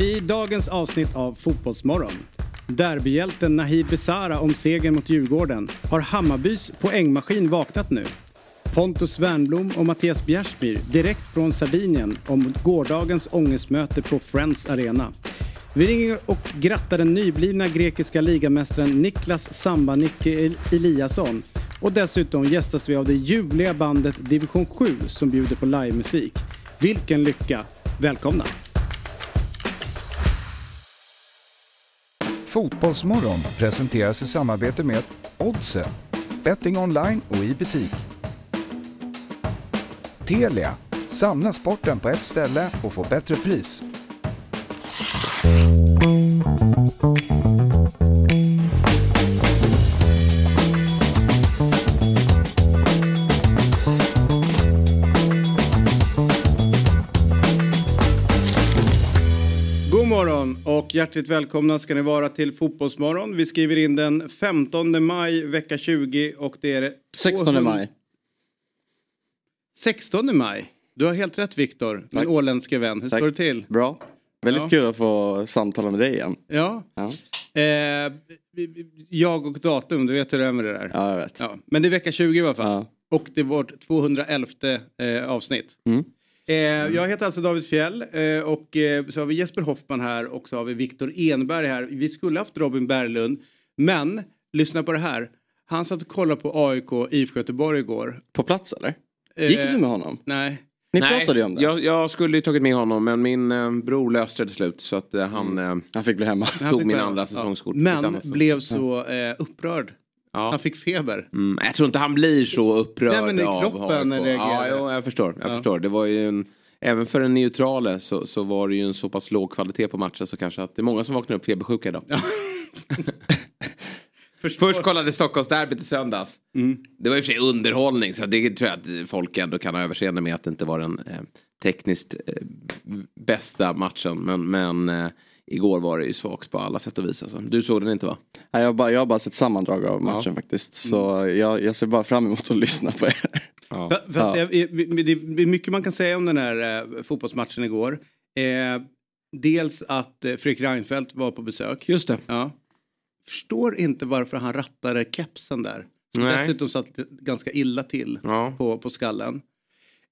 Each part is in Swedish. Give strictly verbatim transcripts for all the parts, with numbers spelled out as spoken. I dagens avsnitt av Fotbollsmorgon. Derbyhjälten Nahir Besara om segern mot Djurgården. Har Hammarbys poängmaskin vaknat nu? Pontus Wernbloom och Mattias Bjärsmyr direkt från Sardinien om gårdagens ångestmöte på Friends Arena. Vi ringer och grattar den nyblivna grekiska ligamästaren Niclas Sambaniki Eliasson. Och dessutom gästas vi av det ljuvliga bandet Division sju som bjuder på livemusik. Vilken lycka! Välkomna! Fotbollsmorgon presenteras i samarbete med Oddset, betting online och i butik. Telia, samla sporten på ett ställe och få bättre pris. Och hjärtligt välkomna ska ni vara till Fotbollsmorgon. Vi skriver in den femtonde maj vecka tjugo och det är sextonde maj. sextonde maj. Du har helt rätt, Viktor, min åländske vän. Hur Tack. Står det till? Bra. Väldigt ja. Kul att få samtala med dig igen. Ja. ja. Eh, jag och datum, du vet hur det är med det där. Ja, jag vet. Ja. Men det är vecka tjugo i alla fall. Ja. Och det är vårt tvåhundraelfte eh, avsnitt. Mm. Mm. Jag heter alltså David Fjell och så har vi Jesper Hoffman här och så har vi Viktor Enberg här. Vi skulle haft Robin Berglund, men lyssna på det här. Han satt och kollade på A I K I F K Göteborg igår. På plats eller? Gick eh, du med honom? Nej. Ni nej, pratade ju om det. Jag, jag skulle ju tagit med honom, men min eh, bror löste det till slut så att eh, han, mm. eh, han fick bli hemma. Han tog min bli, andra säsongskort. Ja. Men annars, blev så eh, upprörd. Ja. Han fick feber. Mm, jag tror inte han blir så upprörd. Nej, men det är kroppen eller ja, ja, jag förstår. Jag ja. förstår. Det var ju en, även för en neutrale så, så var det ju en så pass låg kvalitet på matchen så kanske att det är många som vaknar upp febersjuka idag. Ja. Först kollade Stockholms derbyt i söndags. Mm. Det var ju för sig underhållning så det tror jag att folk ändå kan ha överseende med att det inte var den eh, tekniskt eh, bästa matchen. Men... men eh, igår var det ju svagt på alla sätt och vis. Alltså. Du såg den inte va? Nej, jag har bara, jag har bara sett sammandrag av matchen ja. faktiskt. Så mm. jag, jag ser bara fram emot att lyssna på er. Ja. Fast ja. Jag, det är mycket man kan säga om den här eh, fotbollsmatchen igår. Eh, dels att eh, Fredrik Reinfeldt var på besök. Just det. Ja. Förstår inte varför han rattade kepsen där. Så dessutom satt ganska illa till ja. på, på skallen.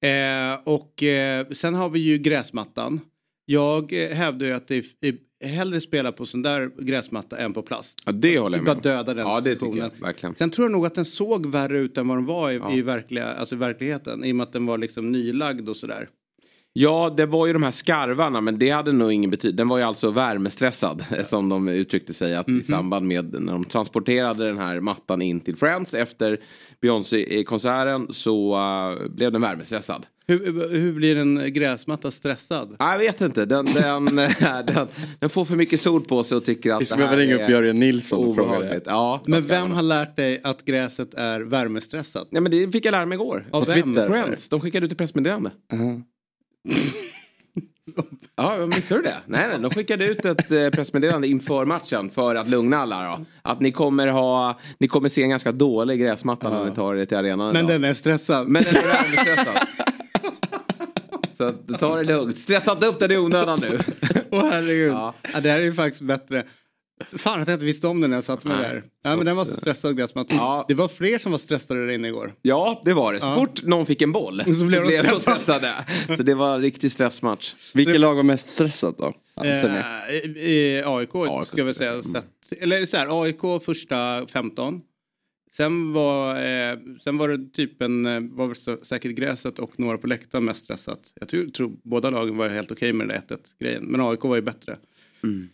Eh, och eh, sen har vi ju gräsmattan. Jag eh, hävdar ju att det är hellre spela på sån där gräsmatta än på plast. Ja, det håller jag med om. Döda den ja, det tycker jag, verkligen. Sen tror jag nog att den såg värre ut än vad den var i, ja. i, verkliga, alltså i verkligheten. I och med att den var liksom nylagd och sådär. Ja, det var ju de här skarvarna, men det hade nog ingen betydelse. Den var ju alltså värmestressad, ja. som de uttryckte sig att mm-hmm. i samband med när de transporterade den här mattan in till Friends efter Beyoncé-konserten så uh, blev den värmestressad. Hur, hur blir en gräsmatta stressad? Jag vet inte. Den, den, den, den får för mycket sol på sig och tycker att det här är... Vi ska ringa upp Jörgen Nilsson och fråga det. Ja, men vem man. har lärt dig att gräset är värmestressat? Ja, men det fick jag larm igår. Av på vem? Twitter. Friends. De skickade ut ett pressmeddelande. Uh-huh. Ja, missar du det? Nej, nej, de skickade ut ett eh, pressmeddelande inför matchen för att lugna alla då. Att ni kommer ha, ni kommer se en ganska dålig gräsmatta uh-huh. när ni tar det till arenan. Men idag. Den är stressad. Men den är värmestressad. Så ta det lugnt. Stressa inte upp den i onödan nu. Åh oh, herregud. Ja. Ja, det här är ju faktiskt bättre. Fan att jag inte visste om den när jag satt med där. Ja, men den var så stressad gräsmatta. Ja. Det var fler som var stressade där inne igår. Ja, det var det. Så ja. fort någon fick en boll så blev de stressade. stressade. Så det var en riktig stressmatch. Vilket det... lag var mest stressat då? Alltså, eh, i A I K, A I K ska vi säga. Mm. Eller så här, A I K första femton. Sen var, eh, sen var det typ en, var så, säkert gräset och några på läktaren mest stressat. Jag tror, tror båda lagen var helt okej med det där ett-ett-grejen. Men A I K var ju bättre. Mm.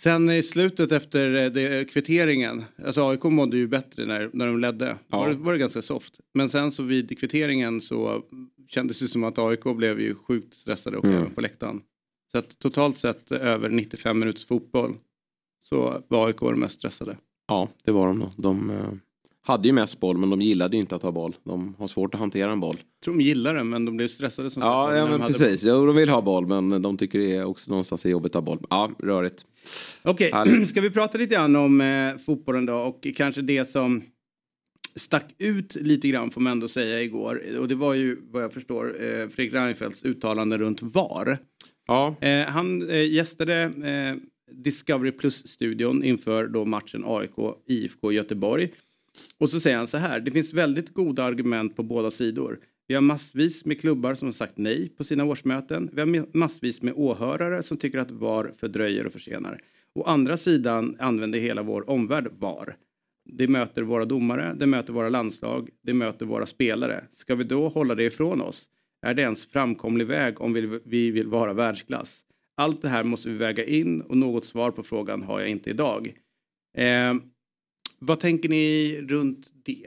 Sen i slutet efter det, kvitteringen. Alltså A I K mådde ju bättre när, när de ledde. Ja. Var, var det ganska soft. Men sen så vid kvitteringen så kändes det som att A I K blev ju sjukt stressade och mm. på läktaren. Så att totalt sett över nittiofem minuters fotboll så var A I K de mest stressade. Ja, det var de då. De... Eh... hade ju mest boll, men de gillade ju inte att ha boll. De har svårt att hantera en boll. Jag tror de gillar den, men de blev stressade. Som ja, ja men precis. Hade... Ja, de vill ha boll, men de tycker det är också någonstans i jobbet att ha boll. Ja, rörigt. Okej, okay. Ska vi prata lite grann om eh, fotbollen då? Och kanske det som stack ut lite grann får man ändå säga igår. Och det var ju, vad jag förstår, eh, Fredrik Reinfeldts uttalande runt V A R. Ja. Eh, han eh, gästade eh, Discovery Plus-studion inför då matchen A I K I F K Göteborg. Och så säger han så här: det finns väldigt goda argument på båda sidor. Vi har massvis med klubbar som har sagt nej på sina årsmöten. Vi har massvis med åhörare som tycker att VAR fördröjer och försenar. Å andra sidan använder hela vår omvärld VAR. Det möter våra domare, det möter våra landslag, det möter våra spelare. Ska vi då hålla det ifrån oss? Är det ens framkomlig väg om vi, vi vill vara världsklass? Allt det här måste vi väga in och något svar på frågan har jag inte idag. Eh, vad tänker ni runt det?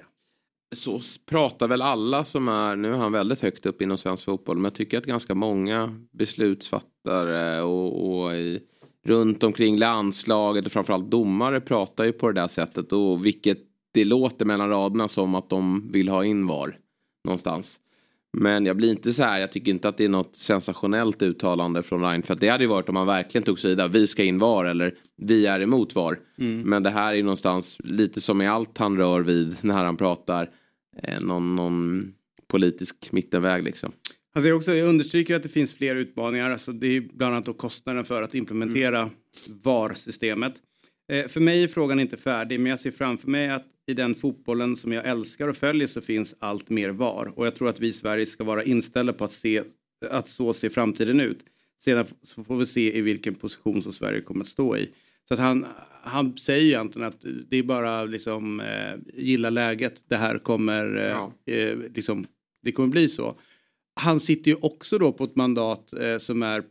Så pratar väl alla som är, nu är han väldigt högt upp inom svensk fotboll, men jag tycker att ganska många beslutsfattare och, och i, runt omkring landslaget och framförallt domare pratar ju på det där sättet, och vilket det låter mellan raderna som att de vill ha in VAR någonstans. Men jag blir inte så här, jag tycker inte att det är något sensationellt uttalande från Reinfeldt. Det hade ju varit om man verkligen tog sida, vi ska in VAR eller vi är emot VAR. Mm. Men det här är någonstans lite som i allt han rör vid när han pratar eh, någon, någon politisk mittenväg liksom. Han säger också, jag understryker att det finns fler utmaningar. Alltså det är bland annat kostnaden för att implementera mm. VAR-systemet. Eh, för mig är frågan inte färdig, men jag ser framför mig att i den fotbollen som jag älskar och följer så finns allt mer VAR. Och jag tror att vi i Sverige ska vara inställda på att, se, att så ser framtiden ut. Sedan så får vi se i vilken position som Sverige kommer att stå i. Så att han, han säger ju egentligen att det är bara liksom, eh, gilla läget. Det här kommer, eh, ja. eh, liksom, det kommer bli så. Han sitter ju också då på ett mandat eh, som är,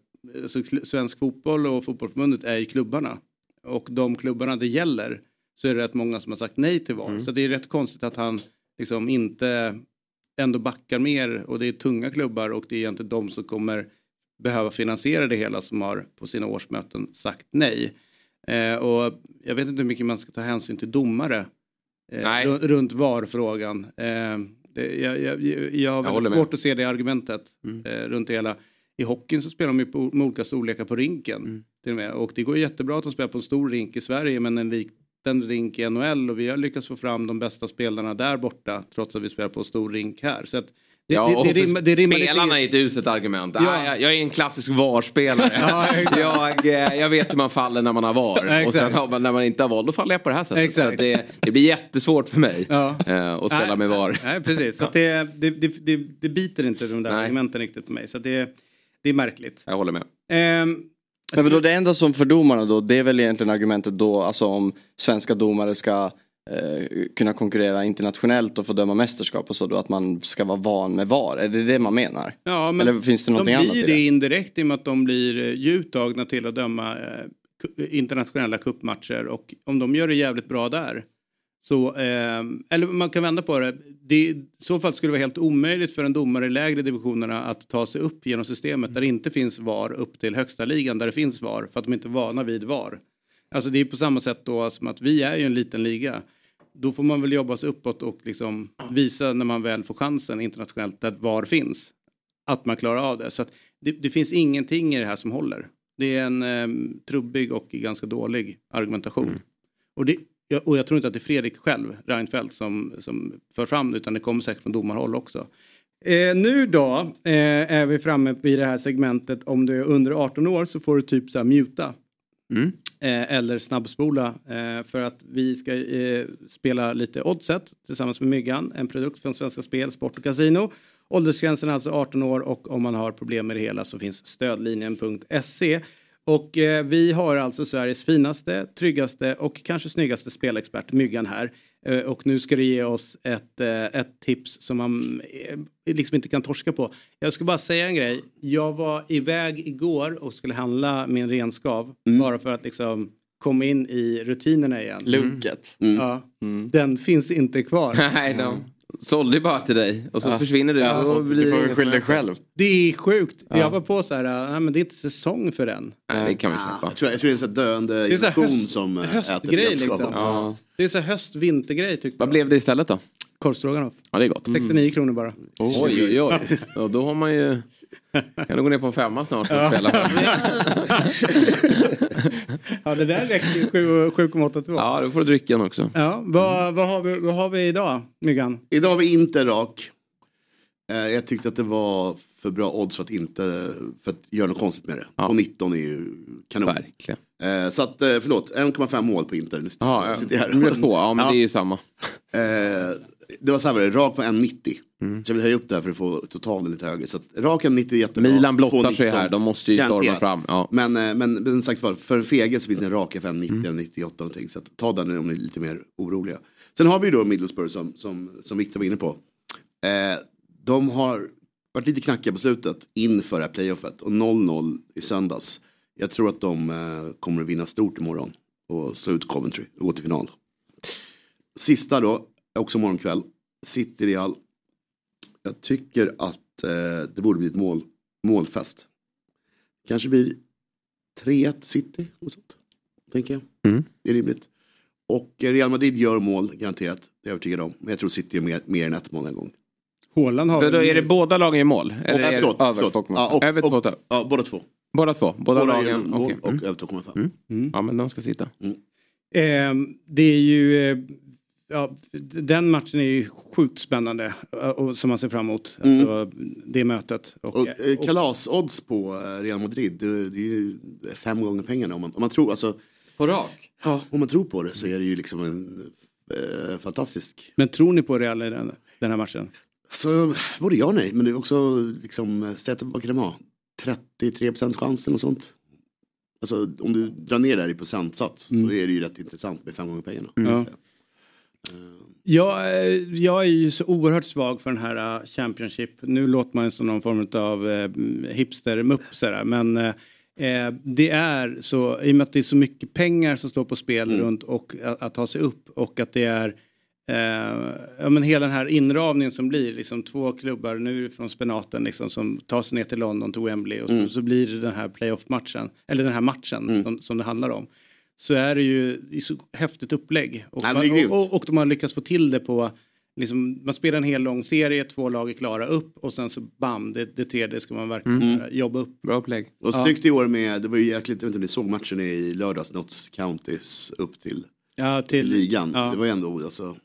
så svensk fotboll och fotbollförbundet är i klubbarna. Och de klubbarna det gäller, så är det rätt många som har sagt nej till VAR. Mm. Så det är rätt konstigt att han liksom inte ändå backar mer. Och det är tunga klubbar och det är inte de som kommer behöva finansiera det hela som har på sina årsmöten sagt nej. Eh, och jag vet inte hur mycket man ska ta hänsyn till domare eh, r- runt VAR-frågan. Eh, Jag, jag, jag, jag har jag svårt med. Att se det argumentet mm. eh, runt hela. I hockeyn så spelar de ju på olika storlekar på rinken. Mm. Till och med. Och det går ju jättebra att de spelar på en stor rink i Sverige, men en liten rink i N H L. Och vi har lyckats få fram de bästa spelarna där borta, trots att vi spelar på en stor rink här. Så att det, ja, det, det, rimma, det rimma spelarna lite... är ett uset argument. Ja. Ah, jag, jag är en klassisk VAR-spelare. Ja, jag, jag vet hur man faller när man har VAR. Ja, och sen har man, när man inte har VAR, då faller jag på det här sättet. Så det, det blir jättesvårt för mig ja. eh, att spela nej, med VAR. Nej, precis. Så ja. det, det, det, det biter inte de där nej. argumenten riktigt på mig. Så det, det är märkligt. Jag håller med. Ehm, men då, det enda som för domarna då, det är väl egentligen argumentet då, alltså om svenska domare ska... kunna konkurrera internationellt och få döma mästerskap och så då, att man ska vara van med VAR. Är det det man menar? Ja, men eller finns det någonting de annat i det? De blir det indirekt i och med att de blir uttagna till att döma internationella cupmatcher, och om de gör det jävligt bra där så, eh, eller man kan vända på det. Det i så fall skulle det vara helt omöjligt för en domare i lägre divisionerna att ta sig upp genom systemet där det inte finns VAR upp till högsta ligan där det finns VAR, för att de inte är vana vid VAR. Alltså det är på samma sätt då som att vi är ju en liten liga. Då får man väl jobba sig uppåt och liksom visa när man väl får chansen internationellt att VAR finns. Att man klarar av det. Så att det, det finns ingenting i det här som håller. Det är en eh, trubbig och ganska dålig argumentation. Mm. Och, det, och jag tror inte att det är Fredrik själv, Reinfeldt, som, som för fram, utan det kommer säkert från domarhåll också. Eh, nu då eh, är vi framme i det här segmentet. Om du är under arton år så får du typ så här muta. Mm. Eh, eller snabbspola eh, för att vi ska eh, spela lite Oddset tillsammans med Myggan, en produkt från Svenska Spel, Sport och Casino. Åldersgränsen är alltså arton år, och om man har problem med det hela så finns stödlinjen punkt se. Och eh, vi har alltså Sveriges finaste, tryggaste och kanske snyggaste spelexpert Myggan här, eh, och nu ska du ge oss ett, eh, ett tips som man eh, liksom inte kan torska på. Jag ska bara säga en grej. Jag var iväg igår och skulle handla min renskav mm. bara för att liksom komma in i rutinerna igen. Lunket. Mm. Mm. Ja, mm. Den finns inte kvar. Nej, mm. då. Sålde ju bara till dig. Och så ja. försvinner du. Ja, och blir du får skylla dig själv. Det är sjukt. Ja. Jag var på så här. Nej, men det är inte säsong för den. Nej, det kan vi släppa. Jag tror, jag tror det är en sån döende illusion som äter liksom. Ja. Det är så höst-vintergrej tyckte jag. Vad blev det istället då? Korvstroganoff. Ja, det är gott. sextionio kronor bara. Mm. Oj, oj, oj. Ja, då har man ju... Kan du gå ner på en femma snart och ja. spela? Ja, det där räcker sju komma åttiotvå. Ja, då får du dricka den också. Ja, vad, vad, har vi, vad har vi idag, Myggan? Idag har vi Inter rak. Eh, jag tyckte att det var för bra odds för att inte för att göra något konstigt med det. Ja. Och nitton är ju kanon. Verkligen. Eh, så att, förlåt, en komma fem mål på Inter. Ja, jag på. ja men ja. det är ju samma. Eh, det var så här, rakt på en nittio. Mm. Så jag vill höja upp det här för att få totalen lite högre. Så att rakt en nittio är jättebra. Milan blottar sig här, de måste ju storma fram. Ja. Men, men, men sagt för, för en fegel så finns det en rak F nittio, mm. nittioåtta någonting. Så att, ta den om ni är lite mer oroliga. Sen har vi ju då Middlesbrough som, som, som Victor var inne på. Eh, de har varit lite knackiga på slutet inför det här playoffet. Och noll noll i söndags. Jag tror att de eh, kommer att vinna stort imorgon. Och slå ut Coventry och gå till final. Sista då, också morgonkväll. City Real. Jag tycker att eh, det borde bli ett mål, målfest. Kanske blir tre ett City. Och sånt, tänker jag. Mm. Det är rimligt. Och Real Madrid gör mål, garanterat. Det är jag övertygad om. Men jag tror City är mer, mer än ett mål en gång. Håland har... För då är det båda lagen i mål? Eller och, är förlåt, över förlåt. Ja, och, över och, ja, båda två. Båda två. Båda, båda lagen okay. Och mm. över två komma fem. Mm. Mm. Ja, men de ska sitta. Mm. Eh, det är ju... Eh, ja, den matchen är ju sjukt spännande. Och, som man ser fram emot. Mm. Alltså, det mötet. Och, och, och, kalasodds på Real Madrid. Det, det är ju fem gånger pengarna. Om man, om man tror... Alltså, på rak? Ja, om man tror på det så är det ju liksom en eh, fantastisk... Men tror ni på Real i den, den här matchen? Så både jag nej, men det är också liksom, sätta vad kan det vara? trettiotre procent chansen och sånt. Alltså om du drar ner där i procentsats mm. så är det ju rätt intressant med fem gånger pengarna. Mm. Ja. Jag, jag är ju så oerhört svag för den här Championship. Nu låter man ju som någon form av eh, hipster-mupp sådär, men... Eh, Eh, det är så, i och med att det är så mycket pengar som står på spel mm. runt och att, att ta sig upp och att det är eh, ja, men hela den här inramningen som blir liksom två klubbar nu från spenaten liksom, som tar sig ner till London till Wembley och mm. så, så blir det den här playoff-matchen eller den här matchen mm. som, som det handlar om, så är det ju det är så häftigt upplägg och, man, och, och, och de har lyckats få till det på liksom, man spelar en hel lång serie, två lag är klara upp och sen så bam, det, det tredje ska man verkligen mm. jobba upp. Bra upplägg. Och snyggt ja. I år med, det var ju jäkligt, jag vet inte om ni såg matchen i lördags, Notts Counties upp till, ja, till ligan. Ja. Det var ju ändå, alltså...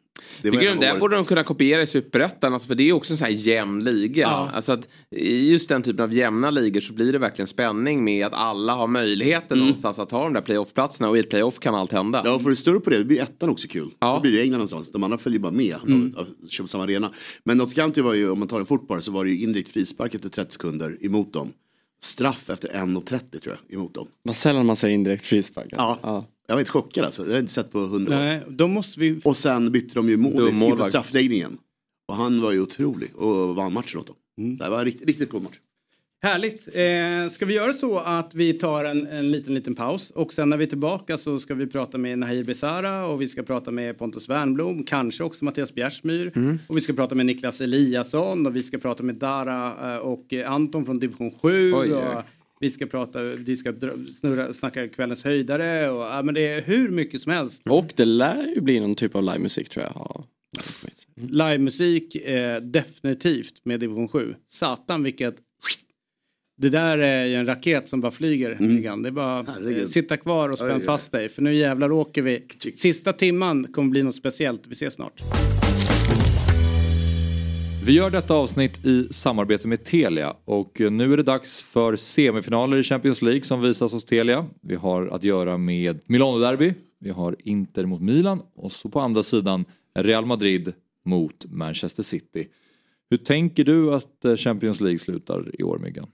Det var det där borde de kunna kopiera i Superettan alltså, för det är ju också en sån här jämn liga ja. Alltså att i just den typen av jämna ligor så blir det verkligen spänning med att alla har möjligheten mm. någonstans att ha de där playoff-platserna och i ett playoff kan allt hända. Ja, för det större på det, det blir ettan också kul ja. Så blir det England någonstans, de andra följer bara med mm. köper samma arena. Men något skanty var ju, om man tar en fotboll så var det ju indirekt frispark efter trettio sekunder emot dem. Straff efter en och trettio tror jag emot dem. Vad sällan man säger indirekt frispark ja. ja. Jag var inte chockad alltså. Jag har inte sett på hundra år. Nej, då måste vi... Och sen bytte de ju mål i straffläggningen. Och han var ju otrolig och vann matchen åt dem. Mm. Det var en riktigt, riktigt god match. Härligt. Eh, ska vi göra så att vi tar en, en liten, liten paus. Och sen när vi är tillbaka så ska vi prata med Nahir Besara. Och vi ska prata med Pontus Wernbloom. Kanske också Mattias Bjärsmyr. Mm. Och vi ska prata med Niclas Eliasson. Och vi ska prata med Dara och Anton från Division sju. Oj, och... Vi ska prata, vi ska snurra, snacka kvällens höjdare och ja, men det är hur mycket som helst. Och det lär ju bli någon typ av livemusik tror jag. Ja. Mm. Livemusik eh, definitivt med Division sju. Satan vilket, det där är ju en raket som bara flyger. Mm. Det är bara eh, sitta kvar och spänn fast dig för nu jävlar åker vi. Sista timman kommer bli något speciellt, vi ses snart. Vi gör detta avsnitt i samarbete med Telia och nu är det dags för semifinaler i Champions League som visas hos Telia. Vi har att göra med Milano-derby, vi har Inter mot Milan och så på andra sidan Real Madrid mot Manchester City. Hur tänker du att Champions League slutar i år, Myggan?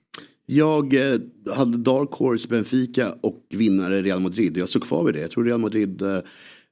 Jag eh, hade Dark Horse Benfica och vinnare Real Madrid. Jag såg kvar vid det. Jag tror Real Madrid... Eh...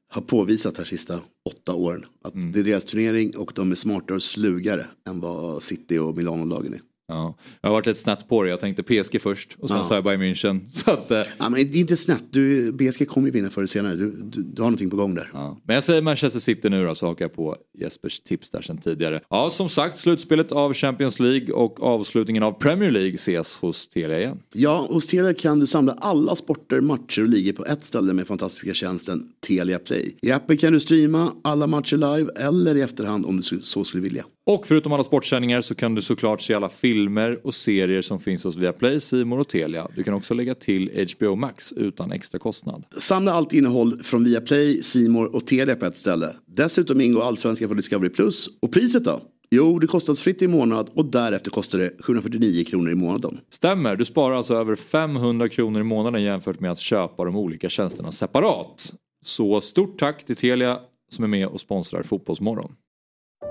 har påvisat här sista åtta åren att mm. det är deras turnering och de är smartare och slugare än vad City och Milano-lagen är. Ja, jag har varit lite snett på det. Jag tänkte P S G först och sen ja. sa jag Bayern München. Så att, eh... ja, men det är inte snett. Du, P S G kommer ju vinna förr senare. Du, du, du har någonting på gång där. Ja. Men jag säger Manchester City nu då, så hakar jag på Jespers tips där sedan tidigare. Ja, som sagt, slutspelet av Champions League och avslutningen av Premier League ses hos Telia igen. Ja, hos Telia kan du samla alla sporter, matcher och ligor på ett ställe med fantastiska tjänsten Telia Play. I appen kan du streama alla matcher live eller i efterhand om du så skulle vilja. Och förutom alla sportsändningar så kan du såklart se alla filmer och serier som finns hos Viaplay, C More och Telia. Du kan också lägga till H B O Max utan extra kostnad. Samla allt innehåll från Viaplay, C More och Telia på ett ställe. Dessutom ingår allsvenskan för Discovery Plus. Och priset då? Jo, det kostas fritt i månad och därefter kostar det sjuhundrafyrtionio kronor i månaden. Stämmer, du sparar alltså över femhundra kronor i månaden jämfört med att köpa de olika tjänsterna separat. Så stort tack till Telia som är med och sponsrar Fotbollsmorgon.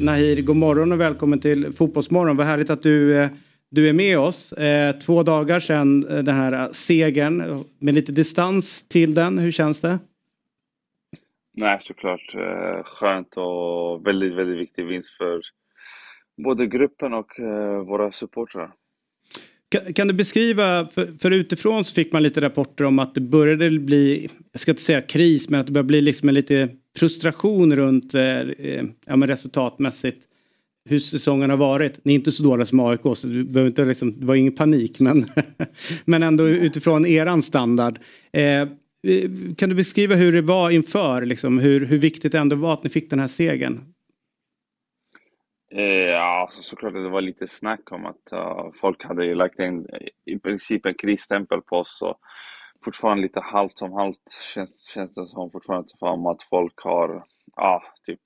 Nahir, god morgon och välkommen till Fotbollsmorgon. Vad härligt att du, du är med oss. Två dagar sedan den här segern, med lite distans till den. Hur känns det? Nej, såklart. Skönt och väldigt, väldigt viktig vinst för både gruppen och våra supportrar. Kan, kan du beskriva, för, för utifrån så fick man lite rapporter om att det började bli, jag ska inte säga kris, men att det började bli liksom en lite frustration runt eh, ja, men resultatmässigt hur säsongen har varit. Ni är inte så dåliga som A I K, så du behöver inte liksom, det var ingen panik, men, men ändå utifrån eran standard. Eh, kan du beskriva hur det var inför, liksom, hur, hur viktigt det ändå var att ni fick den här segern? Ja, så såklart det var lite snack om att uh, folk hade ju lagt en, i princip en krisstämpel på oss, och fortfarande lite halvt som halvt känns, känns det som fortfarande som att folk har ja, typ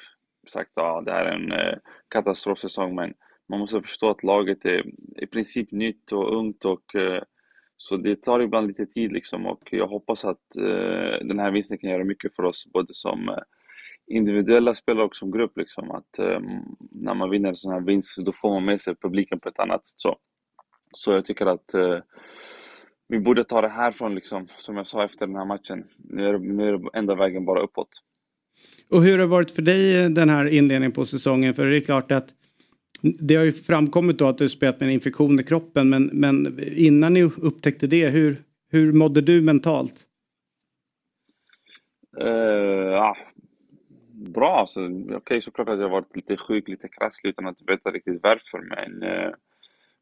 sagt att ja, det här är en eh, katastrofsäsong, men man måste förstå att laget är i princip nytt och ungt, och eh, så det tar ibland lite tid liksom, och jag hoppas att eh, den här vinsten kan göra mycket för oss både som eh, individuella spelare och som grupp liksom, att um, när man vinner sån här vinst då får man med sig publiken på ett annat sätt, så, så jag tycker att uh, vi borde ta det härifrån liksom, som jag sa efter den här matchen, nu är, nu är enda vägen bara uppåt. Och hur har det varit för dig den här inledningen på säsongen, för det är klart att det har ju framkommit då att du spelat med en infektion i kroppen, men, men innan ni upptäckte det, hur, hur mådde du mentalt? Uh, ja Bra, så okej okay, såklart att jag varit lite sjuk, lite krasslig utan att veta riktigt varför, men, eh,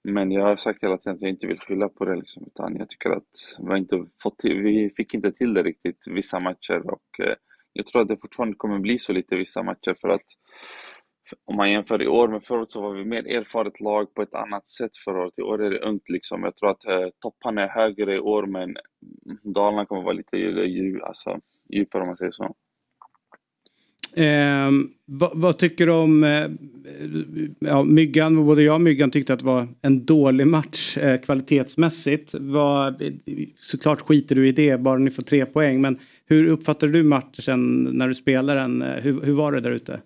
men jag har sagt hela tiden att jag inte vill skylla på det liksom, utan jag tycker att vi, inte fått till, vi fick inte till det riktigt vissa matcher, och eh, jag tror att det fortfarande kommer bli så lite vissa matcher, för att om man jämför i år med förut så var vi mer erfaret lag på ett annat sätt förra året. I år är det ungt liksom, jag tror att eh, topparna är högre i år, men dalarna kommer vara lite djup, alltså, djupare om man säger så. Eh, vad, vad tycker du om eh, ja, Myggan, både jag och Myggan tyckte att det var en dålig match eh, kvalitetsmässigt. Vad, såklart skiter du i det, bara ni får tre poäng, men hur uppfattar du matchen när du spelar den? Hur, hur var det där ute?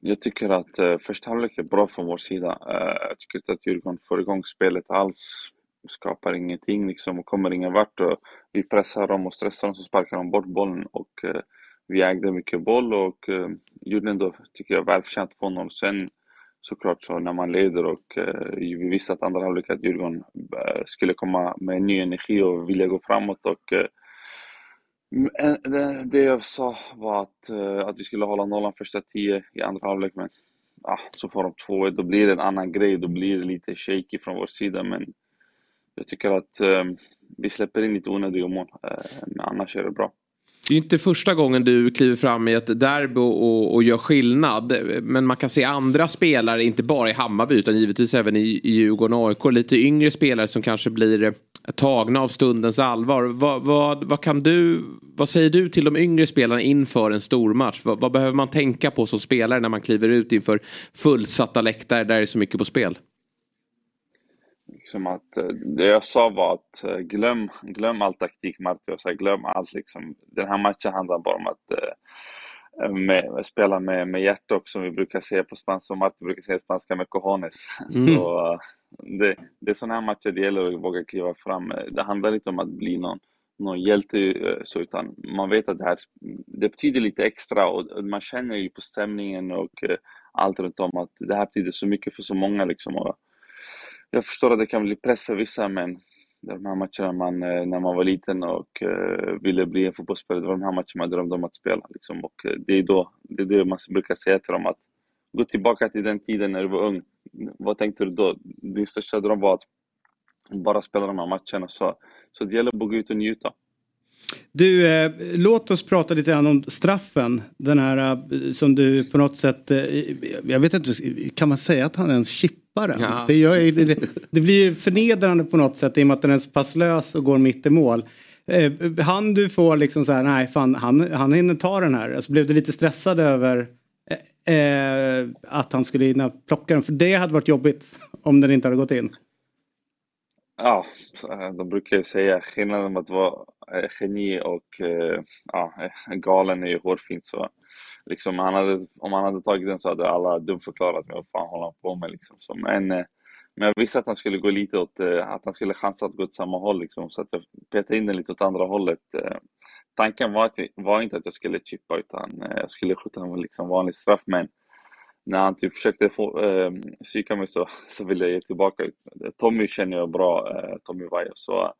Jag tycker att eh, första halvlek är bra från vår sida. eh, jag tycker inte att Djurgården får igång spelet alls, skapar ingenting liksom, och kommer ingen vart, och vi pressar dem och stressar dem, så sparkar de bort bollen, och eh, vi ägde mycket boll och eh, gjorde ändå, tycker jag, välförtjänt två noll. Sen såklart så när man leder, och eh, vi visste att andra halvlek att Djurgården eh, skulle komma med ny energi och vilja gå framåt, och eh, det, det jag sa var att, eh, att vi skulle hålla nollan första tio i andra halvlek, men ah, så får de två, då blir det en annan grej, då blir det lite shaky från vår sida, men jag tycker att eh, vi släpper in lite onödiga mål, eh, men annars är det bra. Det är ju inte första gången du kliver fram i ett derby och, och gör skillnad. Men man kan se andra spelare, inte bara i Hammarby utan givetvis även i, i Djurgården och A I K. Lite yngre spelare som kanske blir tagna av stundens allvar. Vad, vad, vad, kan du, vad säger du till de yngre spelarna inför en stor match? Vad, vad behöver man tänka på som spelare när man kliver ut inför fullsatta läktare där det är så mycket på spel? Liksom att, det jag sa var att glöm, glöm all taktik, Mattias, glöm allt liksom. Den här matchen handlar bara om att äh, med, spela med, med hjärta, och som vi brukar säga på spanska, som Martin brukar säga på spanska, med cojones. Mm. Så, det, det är sådana här matcher det gäller att våga kliva fram. Det handlar inte om att bli någon, någon hjälte så, utan man vet att det här det betyder lite extra, och man känner ju på stämningen och allt runt om att det här betyder så mycket för så många liksom. Och jag förstår att det kan bli press för vissa, men de här matcherna man, när man var liten och ville bli en fotbollsspelare, det var de här matcherna man drömde om att spela liksom. Och det är då, det är det man brukar säga till dem, att gå tillbaka till den tiden när du var ung. Vad tänkte du då? Din största dröm var att bara spela de här matcherna. Så, så det gäller att gå ut och njuta. Du, eh, låt oss prata lite grann om straffen. Den här eh, som du på något sätt... Eh, jag vet inte, kan man säga att han är en chippare? Ja. Det, gör, det, det blir förnedrande på något sätt i och med att den är så pass lös och går mitt i mål. Eh, han du får liksom så här, nej fan, han, han hinner ta den här. Alltså, blev du lite stressad över... Eh, att han skulle hinna plocka den, för det hade varit jobbigt om den inte hade gått in. Ja, de brukar ju säga skillnaden med att vara geni och eh, ja, galen är ju hårfint, så liksom han hade, om han hade tagit den så hade alla dumförklarat mig, vad fan håller han på med liksom. Så, men, eh, men jag visste att han skulle gå lite åt, eh, att han skulle chansa att gå åt samma håll liksom, så att jag petade in den lite åt andra hållet. eh. Tanken var, att, var inte att jag skulle chippa, utan eh, jag skulle skjuta en liksom vanlig straff. Men när han typ försökte få, eh, psyka mig så, så ville jag ge tillbaka. Tommy känner jag bra, eh, Tommy Vaiho. Så eh,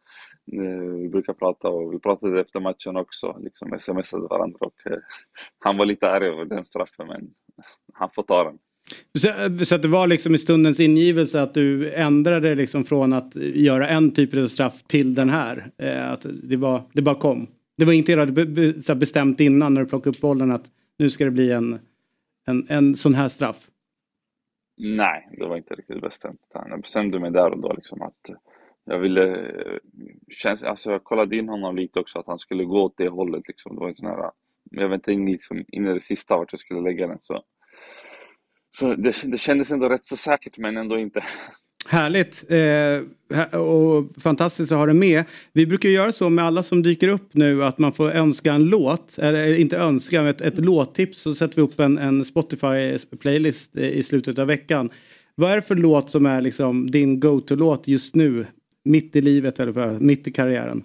vi brukar prata, och vi pratade efter matchen också. Liksom smsade varandra, och eh, han var lite arg över den straffen, men han får ta den. Så, så att det var liksom i stundens ingivelse att du ändrade liksom från att göra en typ av straff till den här. Eh, att det, var, det bara kom. Det var inte det bestämt innan när du plockade upp bollen att nu ska det bli en, en, en sån här straff? Nej, det var inte riktigt bestämt. Jag bestämde mig där och då liksom att jag ville... Alltså jag kollade in honom lite också, att han skulle gå åt det hållet liksom. Det var en sån här... Jag väntade in liksom in i det sista vart jag skulle lägga den. Så, så det, det kändes ändå rätt så säkert, men ändå inte... Härligt eh, och fantastiskt att ha det med. Vi brukar göra så med alla som dyker upp nu att man får önska en låt, eller inte önska, men ett, ett låttips, så sätter vi upp en, en Spotify-playlist i slutet av veckan. Vad är det för låt som är liksom din go-to-låt just nu, mitt i livet eller mitt i karriären?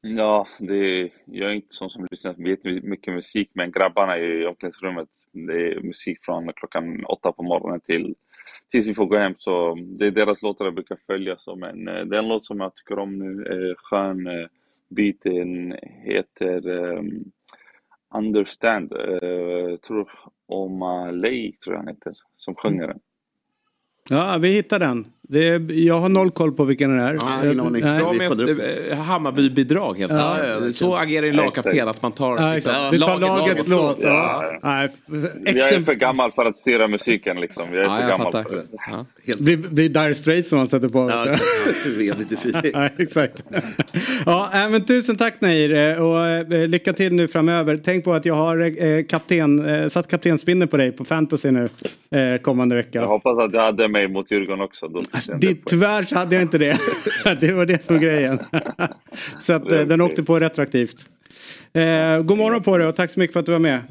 Ja, det är, jag är inte sån som lyssnar på mycket musik, men grabbarna i omklädningsrummet, det är musik från klockan åtta på morgonen till tills vi får gå hem, så det är deras låtar jag brukar följa. Så, men eh, den låt som jag tycker om nu är skön, eh, biten heter eh, Understand, eh, tror Oma Lej tror jag han heter, som sjunger den. Ja, vi hittar den. Det är, jag har noll koll på vilken det är. Ah, äh, bra med Hammarby-bidrag helt ja, ja, ja, så agerar ju lagkapten att man tar... Ja, liksom, ja, vi tar lagets låt. Ja. Ja. Jag är för gammal för att styra musiken. Liksom. Jag är ja, för jag gammal fattar. För det. Ja. Helt. Vi, vi Dire Straits som man sätter på. Ja, vi är lite fint. Ja, exakt. Ja, men tusen tack Nahir. Och lycka till nu framöver. Tänk på att jag har kapten, satt kaptenspinner på dig på Fantasy nu kommande vecka. Jag hoppas att jag hade mig mot Djurgården också då. Det, tyvärr så hade jag inte det. Det var det som grejen. Så att den åkte på retroaktivt. Eh, god morgon på dig och tack så mycket för att du var med. Eh,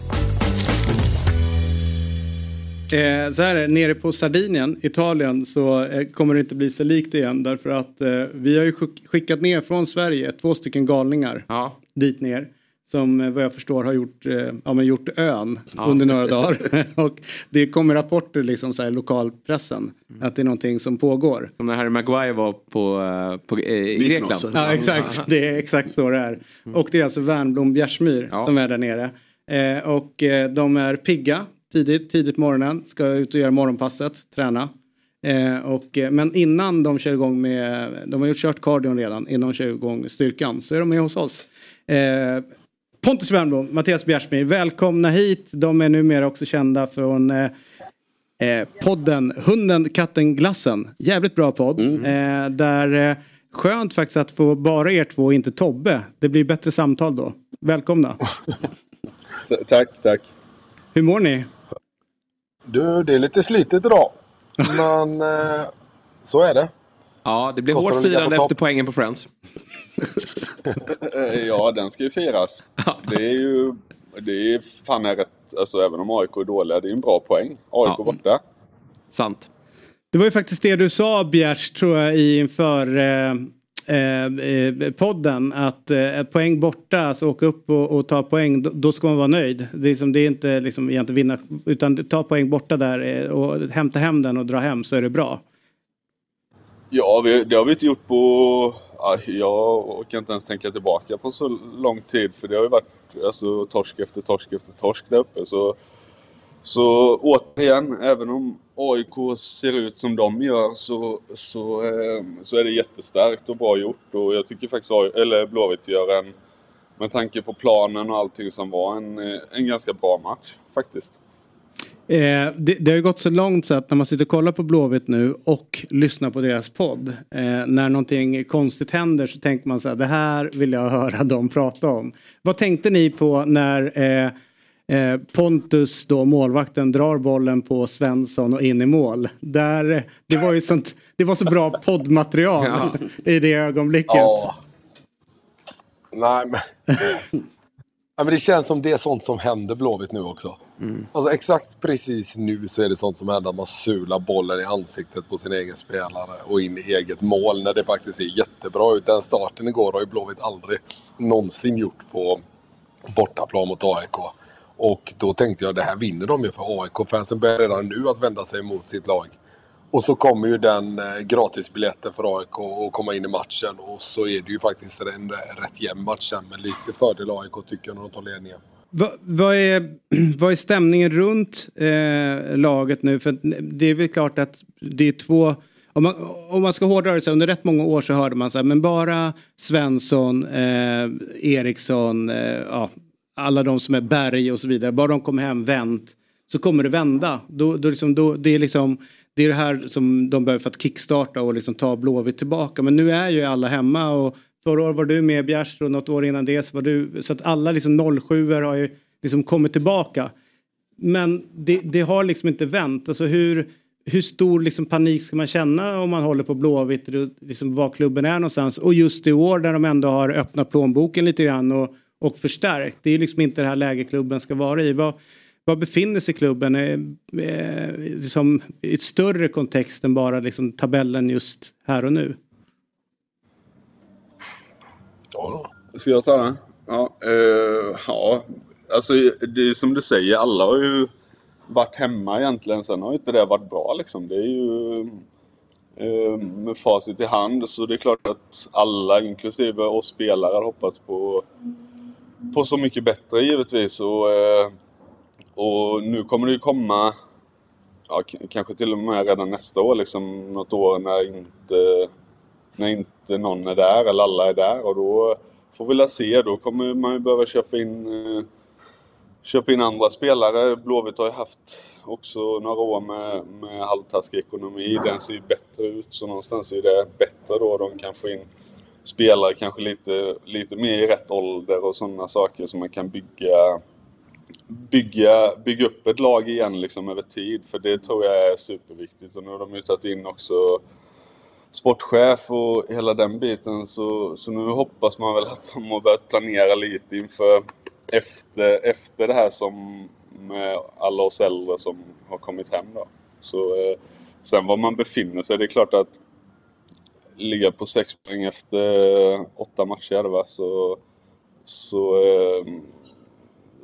så här är det, nere på Sardinien, Italien, så eh, kommer det inte bli så likt igen. Därför att eh, vi har ju skickat ner från Sverige två stycken galningar ja. dit ner. Som vad jag förstår har gjort, ja, men gjort ön ja. under några dagar. Och det kommer rapporter liksom så här, lokalpressen. Mm. Att det är någonting som pågår. Som när Harry Maguire var på, på, eh, i Grekland. Ja, exakt. Det är exakt så det är. Mm. Och det är alltså Värnblom Bjärsmyr ja. som är där nere. Eh, och eh, de är pigga tidigt, tidigt på morgonen. Ska ut och göra morgonpasset, träna. Eh, och, men innan de kör igång med, de har ju kört kardion redan. Innan de kör igång styrkan så är de med hos oss. Eh, Pontus Wernbloom, Mattias Bjärsmyr, välkomna hit. De är numera också kända från eh, podden Hunden, katten, glassen. Jävligt bra podd. Mm. Eh, där eh, skönt faktiskt att få bara er två och inte Tobbe. Det blir bättre samtal då. Välkomna. Tack, tack. Hur mår ni? Du, det är lite slitigt idag. Men eh, så är det. Ja, det blir hårt firande efter poängen på Friends. Ja, den ska ju firas. Det är ju det är fan är rätt, alltså även om A I K är dåliga, det är en bra poäng. A I K ja. borta. Sant. Det var ju faktiskt det du sa, Bjärs, tror jag, inför eh, eh, podden. Att eh, poäng borta, alltså åka upp och, och ta poäng, då, då ska man vara nöjd. Det är, liksom, det är inte liksom, egentligen vinna, utan ta poäng borta där och hämta hem den och dra hem, så är det bra. Ja, vi, det har vi inte gjort på... Jag kan inte ens tänka tillbaka på så lång tid. För det har ju varit alltså, torsk efter torsk efter torsk där uppe. Så, så återigen, även om A I K ser ut som de gör, så, så, eh, så är det jättestarkt och bra gjort. Och jag tycker faktiskt A I K, eller Blåvitt, gör en, med tanke på planen och allting som var, en, en ganska bra match faktiskt. Eh, det, det har ju gått så långt så att när man sitter och kollar på Blåvitt nu och lyssnar på deras podd, eh, när någonting konstigt händer så tänker man så här: det här vill jag höra dem prata om. Vad tänkte ni på när eh, eh, Pontus, då målvakten, drar bollen på Svensson och in i mål? Där, det var ju sånt, det var så bra poddmaterial ja. I det ögonblicket. Ja. Nej men... Ja, men det känns som det är sånt som händer Blåvitt nu också. Mm. Alltså exakt precis nu så är det sånt som händer. Man sular bollen i ansiktet på sin egen spelare och in i eget mål när det faktiskt ser jättebra ut. Den starten igår har ju Blåvitt aldrig någonsin gjort på bortaplan mot A I K. Och då tänkte jag, det här vinner de ju, för A I K-fansen börjar redan nu att vända sig mot sitt lag. Och så kommer ju den gratisbiljetten för A I K att komma in i matchen. Och så är det ju faktiskt en rätt jämn match. Men lite fördel A I K tycker jag när de tar ledningen. Vad va är, va är stämningen runt eh, laget nu? För det är väl klart att det är två... Om man, om man ska hårdra det så, under rätt många år så hörde man så här, men bara Svensson, eh, Eriksson, eh, ja, alla de som är Berg och så vidare. Bara de kommer hem vänt så kommer det vända. Då, då liksom, då, det är liksom... Det är det här som de behöver för att kickstarta och liksom ta Blåvitt tillbaka. Men nu är ju alla hemma, och förra år var du med, Bjärs, och något år innan det så var du. Så att alla liksom noll sjuor har ju liksom kommit tillbaka. Men det, det har liksom inte vänt. Alltså hur, hur stor liksom panik ska man känna om man håller på Blåvitt, liksom var klubben är någonstans? Och just i år där de ändå har öppnat plånboken lite grann och, och förstärkt. Det är liksom inte det här lägerklubben ska vara i. Vad... Vad befinner sig klubben eh, liksom, i ett större kontext än bara liksom, tabellen just här och nu? Ja, ska jag ta den? Ja, eh, ja. Alltså, det är som du säger, alla har ju varit hemma egentligen. Sen har inte det varit bra liksom. Det är ju eh, med facit i hand, så det är klart att alla, inklusive oss spelare, hoppas på, på så mycket bättre givetvis. Och... Eh, Och nu kommer det ju komma, ja, k- kanske till och med redan nästa år, liksom, något år när inte, när inte någon är där eller alla är där. Och då får vi väl se, då kommer man ju behöva köpa in, eh, köpa in andra spelare. Blåvitt har ju haft också några år med, med halvtaskig ekonomi, den ser ju bättre ut. Så någonstans är det bättre då, de kan få in spelare kanske lite, lite mer i rätt ålder och sådana saker som man kan bygga. Bygga, bygga upp ett lag igen liksom, över tid, för det tror jag är superviktigt. Och nu har de ju tagit in också sportchef och hela den biten, så, så nu hoppas man väl att de har börjat planera lite inför efter, efter det här som med alla oss äldre som har kommit hem då. Så eh, sen var man befinner sig, det är klart att ligga på sex poäng efter åtta matcher va? så så eh,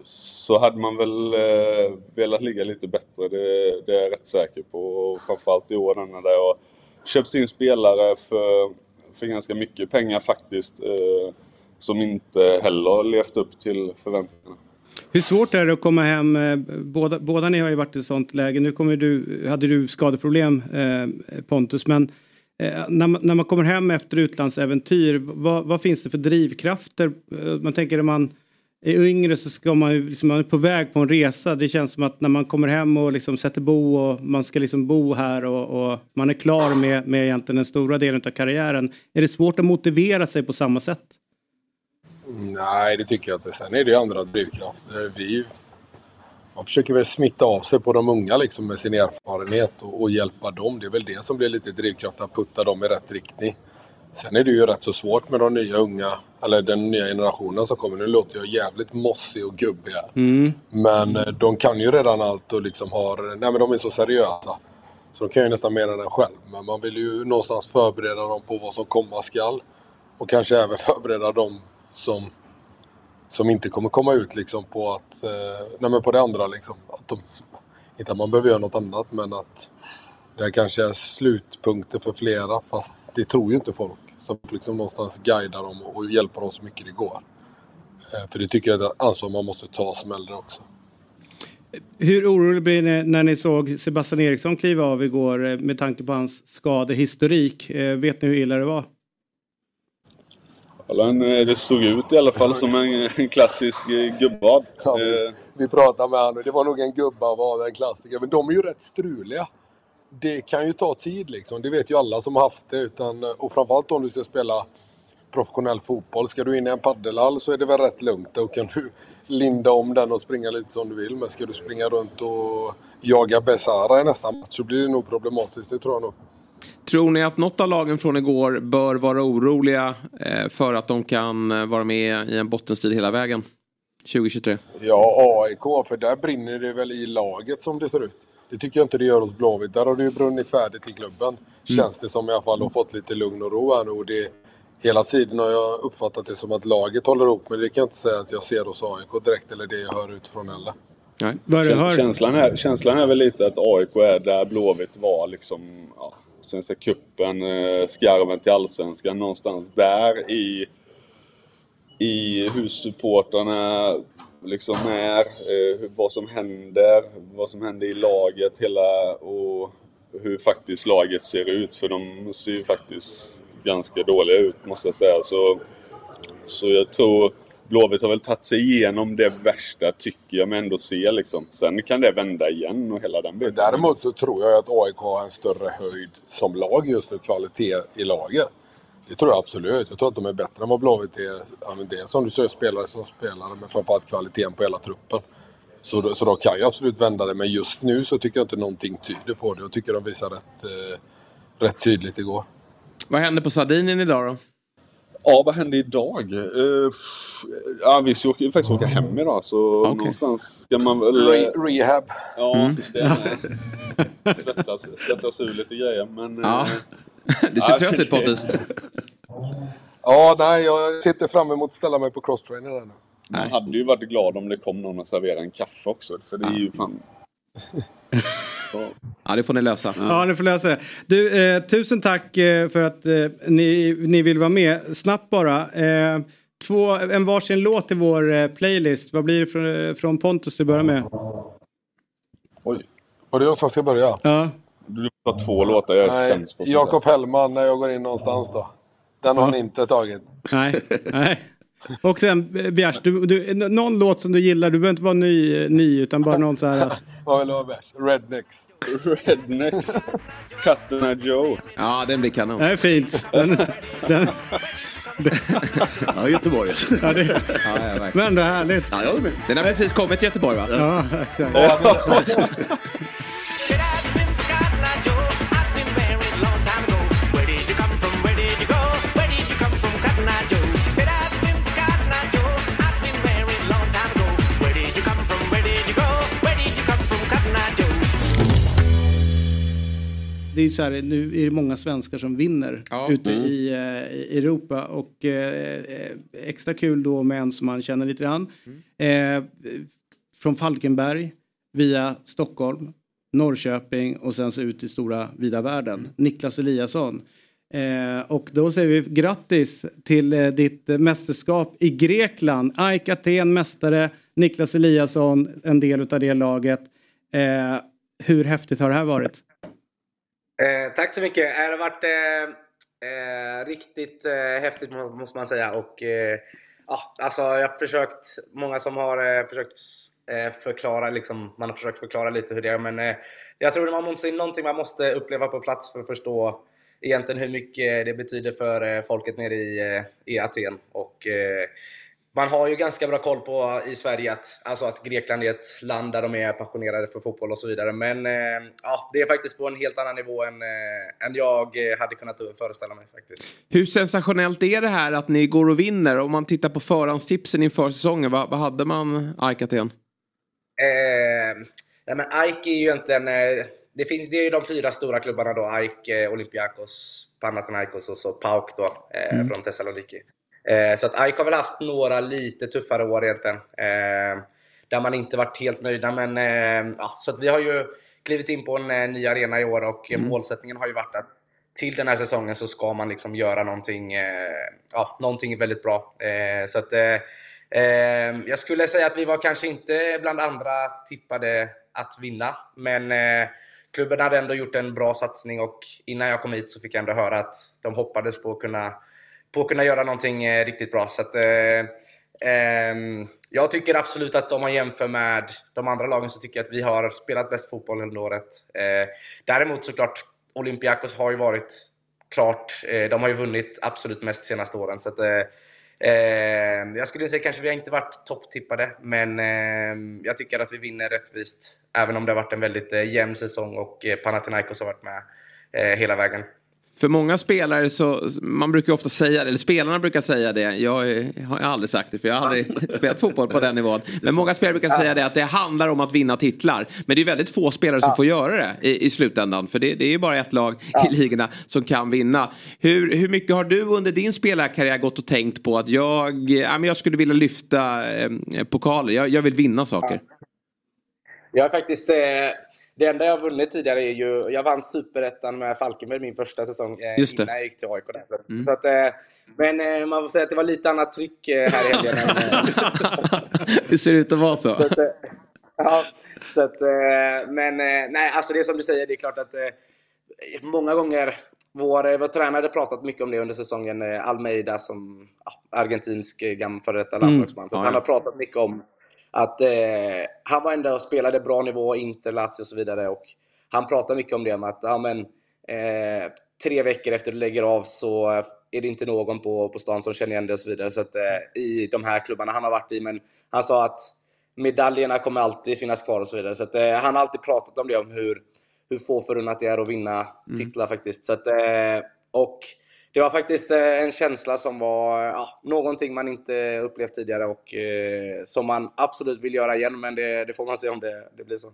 Så hade man väl eh, velat ligga lite bättre, det, det är jag rätt säker på. Och framförallt i åren när jag köpt in spelare för, för ganska mycket pengar faktiskt. Eh, som inte heller levt upp till förväntningarna. Hur svårt är det att komma hem? Båda, båda ni har ju varit i sånt läge. Nu kommer du, hade du skadeproblem eh, Pontus, men... När man, när man kommer hem efter utlandsäventyr, vad, vad finns det för drivkrafter? Man tänker att man... I yngre så ska man ju liksom, man är på väg på en resa. Det känns som att när man kommer hem och liksom sätter bo och man ska liksom bo här och, och man är klar med, med egentligen den stora delen av karriären. Är det svårt att motivera sig på samma sätt? Nej, det tycker jag inte. Sen är det andra drivkrafter. Vi man försöker väl smitta av sig på de unga liksom, med sin erfarenhet och, och hjälpa dem. Det är väl det som blir lite drivkraft, att putta dem i rätt riktning. Sen är det ju rätt så svårt med de nya unga, eller den nya generationen som kommer. Nu låter jag jävligt mossig och gubbig här. Mm. Men de kan ju redan allt och liksom har, nej men de är så seriösa. Så de kan ju nästan mer än den själv. Men man vill ju någonstans förbereda dem på vad som komma skall. Och kanske även förbereda dem som, som inte kommer komma ut liksom på att... Eh, nej men på det andra liksom. Att de, inte att man behöver göra något annat, men att det kanske är slutpunkter för flera. Fast det tror ju inte folk. Som liksom någonstans guidar dem och hjälper dem så mycket det går. Eh, för det tycker jag att alltså, man måste ta som äldre också. Hur orolig blir ni när ni såg Sebastian Eriksson kliva av igår med tanke på hans skadehistorik? Vet ni hur illa det var? Ja, det såg ut i alla fall som en klassisk gubba. Ja, vi, vi pratade med honom. Det var nog en gubba var en klassiker. Men de är ju rätt struliga. Det kan ju ta tid liksom. Det vet ju alla som har haft det. Utan, och framförallt om du ska spela professionell fotboll. Ska du in i en paddelhall så är det väl rätt lugnt. Då kan du linda om den och springa lite som du vill. Men ska du springa runt och jaga Besara i nästa match så blir det nog problematiskt. Det tror jag nog. Tror ni att något av lagen från igår bör vara oroliga för att de kan vara med i en bottenstrid hela vägen tjugohundratjugotre? Ja, A I K. För där brinner det väl i laget som det ser ut. Det tycker jag inte det gör hos Blåvitt. Där har det ju brunnit färdigt i klubben. Mm. Känns det som i alla fall har fått lite lugn och ro här nu. Och det... Hela tiden har jag uppfattat det som att laget håller ihop. Men det kan jag inte säga att jag ser hos A I K direkt. Eller det jag hör utifrån heller. Nej. Käns- känslan, är, känslan är väl lite att A I K är där Blåvitt var. Liksom, ja, sen så kuppen, eh, skarven till allsvenskan. Någonstans där i, i hur supporterna liksom är. Eh, vad som händer. Vad som händer i laget. Hela, och hur faktiskt laget ser ut. För de ser ju faktiskt... ganska dåliga ut måste jag säga. Så, så jag tror Blåvitt har väl tagit sig igenom det värsta tycker jag, men ändå ser liksom. Sen kan det vända igen och hela den biten. Däremot så tror jag att A I K har en större höjd som lag just nu, kvalitet i laget. Det tror jag absolut. Jag tror att de är bättre än vad Blåvitt är. Det är som du säger, spelare som spelare, men framförallt kvaliteten på hela truppen. Så, så de kan ju absolut vända det, men just nu så tycker jag inte någonting tyder på det. Jag tycker de visar rätt, eh, rätt tydligt igår. Vad hände på Sardinien idag då? Ja, vad hände idag? Uh, ja, vi ska ju faktiskt åka hem idag. Så okay. Någonstans ska man väl... Re- rehab. Ja, mm. det svettas, svettas ur lite grejer. Men, ja. Uh, det ser trött ut, Pontus. Ja, nej, jag sitter fram emot att ställa mig på cross-trainer där nu. Man hade ju varit glad om det kom någon och servera en kaffe också. För det är ju fan... Ja, det får ni lösa. Ja, ni får lösa det. Du, eh, tusen tack eh, för att eh, ni, ni vill vara med. Snabbt bara. Eh, två, en varsin låt i vår eh, playlist. Vad blir det från, eh, från Pontus till att börja med? Oj, var det jag som ska börja? Ja. Du har två låtar, jag är sämst på. Jakob Hellman, när jag går in någonstans då. Den ja. Har ni inte tagit. Nej, nej. Och sen Bjärs, du, du, någon låt som du gillar, du behöver inte vara ny, ny utan bara någon så här. Vad vill du ha Bjärs? Rednecks. Rednecks. Katterna Joe. Ja, den blir kanon. Det är fint. Den, den, den. Ja, Göteborg. Ja, det, ja, ja, men det är härligt. Ja, jag med. Den har precis kommit till Göteborg va? Ja, exakt. Det är så här, nu är det många svenskar som vinner ja. ute mm. i, eh, i Europa. Och eh, extra kul då med en som man känner lite grann. Mm. Eh, från Falkenberg via Stockholm, Norrköping och sen så ut i stora vida världen. Mm. Niclas Eliasson. Eh, och då säger vi grattis till eh, ditt mästerskap i Grekland. A I K Aten mästare, Niclas Eliasson en del av det laget. Eh, hur häftigt har det här varit? Eh, tack så mycket. Det har varit eh, eh, riktigt eh, häftigt måste man säga. Och, eh, ja, alltså, jag har försökt, många som har eh, försökt eh, förklara, liksom, man har försökt förklara lite hur det är. Men eh, jag tror det är någonting man måste uppleva på plats för att förstå egentligen hur mycket det betyder för eh, folket nere i, eh, i Aten. Och, eh, man har ju ganska bra koll på i Sverige att, alltså att Grekland är ett land där de är passionerade för fotboll och så vidare. Men eh, ja, det är faktiskt på en helt annan nivå än, eh, än jag hade kunnat föreställa mig faktiskt. Hur sensationellt är det här att ni går och vinner? Om man tittar på förhandstipsen inför säsongen, vad, vad hade man A I K till? Eh, nej men A I K är ju egentligen, eh, det, finns, det är ju de fyra stora klubbarna då, A I K, Olympiakos, Panathinaikos och så P A O K då, eh, mm. från Thessaloniki. Eh, så att A I K har väl haft några lite tuffare år egentligen, eh, där man inte varit helt nöjda, men eh, ja, så att vi har ju klivit in på en eh, ny arena i år och mm. målsättningen har ju varit att till den här säsongen så ska man liksom göra någonting, eh, ja, någonting väldigt bra. Eh, så att eh, eh, jag skulle säga att vi var kanske inte bland andra tippade att vinna, men eh, klubben hade ändå gjort en bra satsning, och innan jag kom hit så fick jag ändå höra att de hoppades på att kunna, på att kunna göra någonting eh, riktigt bra. Så att, eh, eh, jag tycker absolut att om man jämför med de andra lagen så tycker jag att vi har spelat bäst fotboll under året. Eh, däremot såklart Olympiakos har ju varit klart, eh, de har ju vunnit absolut mest senaste åren, så att eh, Eh, jag skulle säga kanske vi har inte varit topptippade, men eh, jag tycker att vi vinner rättvist, även om det har varit en väldigt eh, jämn säsong och eh, Panathinaikos har varit med eh, hela vägen. För många spelare så, man brukar ju ofta säga det, eller spelarna brukar säga det, jag, jag har aldrig sagt det för jag har aldrig spelat fotboll på den nivån, men många spelare brukar säga det, att det handlar om att vinna titlar, men det är väldigt få spelare som ja. får göra det i, i slutändan, för det, det är ju bara ett lag ja. i ligorna som kan vinna. Hur, hur mycket har du under din spelarkarriär gått och tänkt på att jag, ja, men jag skulle vilja lyfta eh, pokaler, jag, jag vill vinna saker? Ja. Jag har faktiskt... Eh... Det enda jag har vunnit tidigare är ju... Jag vann Superettan med Falkenberg min första säsong eh, innan jag gick till A I K. Mm. Så att, eh, men eh, man får säga att det var lite annat tryck eh, här i helgen. Det ser ut att vara så. så att, eh, ja, så att, eh, men eh, nej, alltså det som du säger, det är klart att eh, många gånger... Vår, vår tränare har pratat mycket om det under säsongen. Eh, Almeida som ja, argentinsk eh, gammal före detta landslagsman. Mm. Så ja, han har pratat mycket om... Att eh, han var ändå och spelade bra nivå, Inter, Lazio och så vidare. Och han pratar mycket om det, om att ja, men, eh, tre veckor efter du lägger av så är det inte någon på, på stan som känner igen det och så vidare. Så att, eh, i de här klubbarna han har varit i. Men han sa att medaljerna kommer alltid finnas kvar och så vidare. Så att, eh, han har alltid pratat om det, om hur, hur få förunnat det är att vinna titlar mm. faktiskt. Så att, eh, och det var faktiskt en känsla som var ja, någonting man inte upplevt tidigare och eh, som man absolut vill göra igen, men det, det får man se om det, det blir så.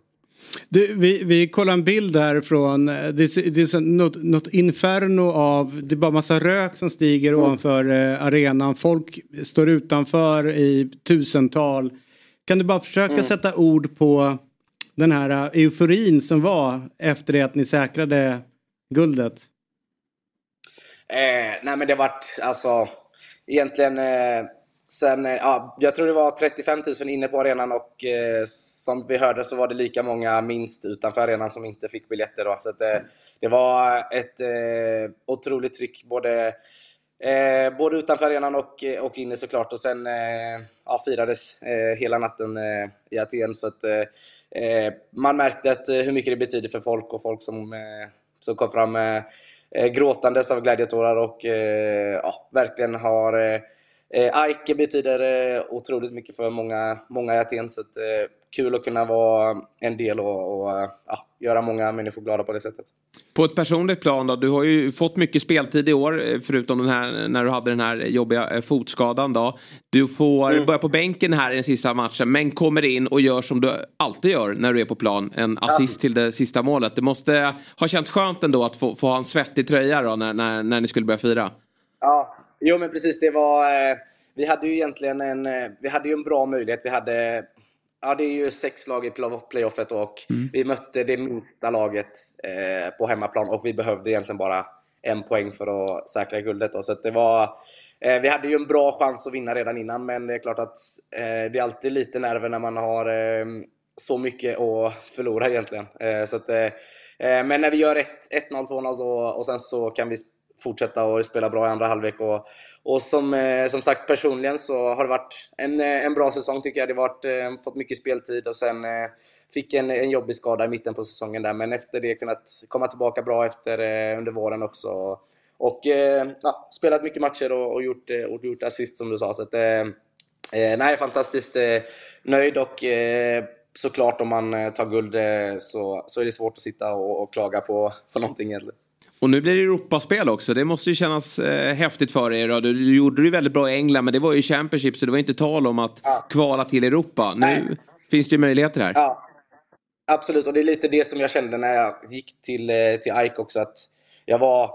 Du, vi, vi kollar en bild här från, det är, det är något, något inferno av, det är bara massa rök som stiger mm. ovanför eh, arenan. Folk står utanför i tusental. Kan du bara försöka mm. sätta ord på den här euforin som var efter det att ni säkrade guldet? Eh, nej men det vart alltså egentligen eh, sen eh, ja, jag tror det var trettiofem tusen inne på arenan och eh, som vi hörde så var det lika många minst utanför arenan som inte fick biljetter då, så att, eh, det var ett eh, otroligt tryck både eh, både utanför arenan och och inne såklart, och sen eh, ja, firades eh, hela natten eh, i Aten, så att eh, man märkte att, eh, hur mycket det betyder för folk, och folk som eh, som kom fram eh, gråtandes av glädjetårar och eh, ja, verkligen har eh, A I K betyder eh, otroligt mycket för många, många i Aten, så att, eh, kul att kunna vara en del och, och ja, göra många människor glada på det sättet. På ett personligt plan då, du har ju fått mycket speltid i år förutom den här, när du hade den här jobbiga fotskadan då. Du får mm. börja på bänken här i den sista matchen, men kommer in och gör som du alltid gör när du är på plan, en assist mm. till det sista målet. Det måste ha känts skönt ändå att få, få ha en svettig tröja då när, när, när ni skulle börja fira. Ja, jo men precis, det var eh, vi hade ju egentligen en, vi hade ju en bra möjlighet, vi hade ja, det är ju sex lag i playoffet och mm. vi mötte det minsta laget eh, på hemmaplan och vi behövde egentligen bara en poäng för att säkra guldet då. Så att det var, eh, vi hade ju en bra chans att vinna redan innan, men det är klart att eh, det är alltid lite nerver när man har eh, så mycket att förlora egentligen. Eh, så att, eh, men när vi gör ett noll, två noll och, och sen så kan vi fortsätta och spela bra i andra halvlek och, och som, eh, som sagt personligen så har det varit en, en bra säsong tycker jag. Det har varit, eh, fått mycket speltid och sen eh, fick en, en jobbig skada i mitten på säsongen där, men efter det kunnat komma tillbaka bra efter eh, under våren också och, och eh, ja, spelat mycket matcher och, och gjort, och gjort assist som du sa, så att, eh, nej, fantastiskt eh, nöjd och eh, såklart om man tar guld eh, så, så är det svårt att sitta och, och klaga på, på någonting eller. Och nu blir det Europaspel också. Det måste ju kännas eh, häftigt för er. Du, du gjorde det väldigt bra i England, men det var ju Championship, så det var inte tal om att ja. kvala till Europa. Nu Nej. finns det ju möjligheter här. Ja, Absolut, och det är lite det som jag kände när jag gick till, till A I K också. Att jag var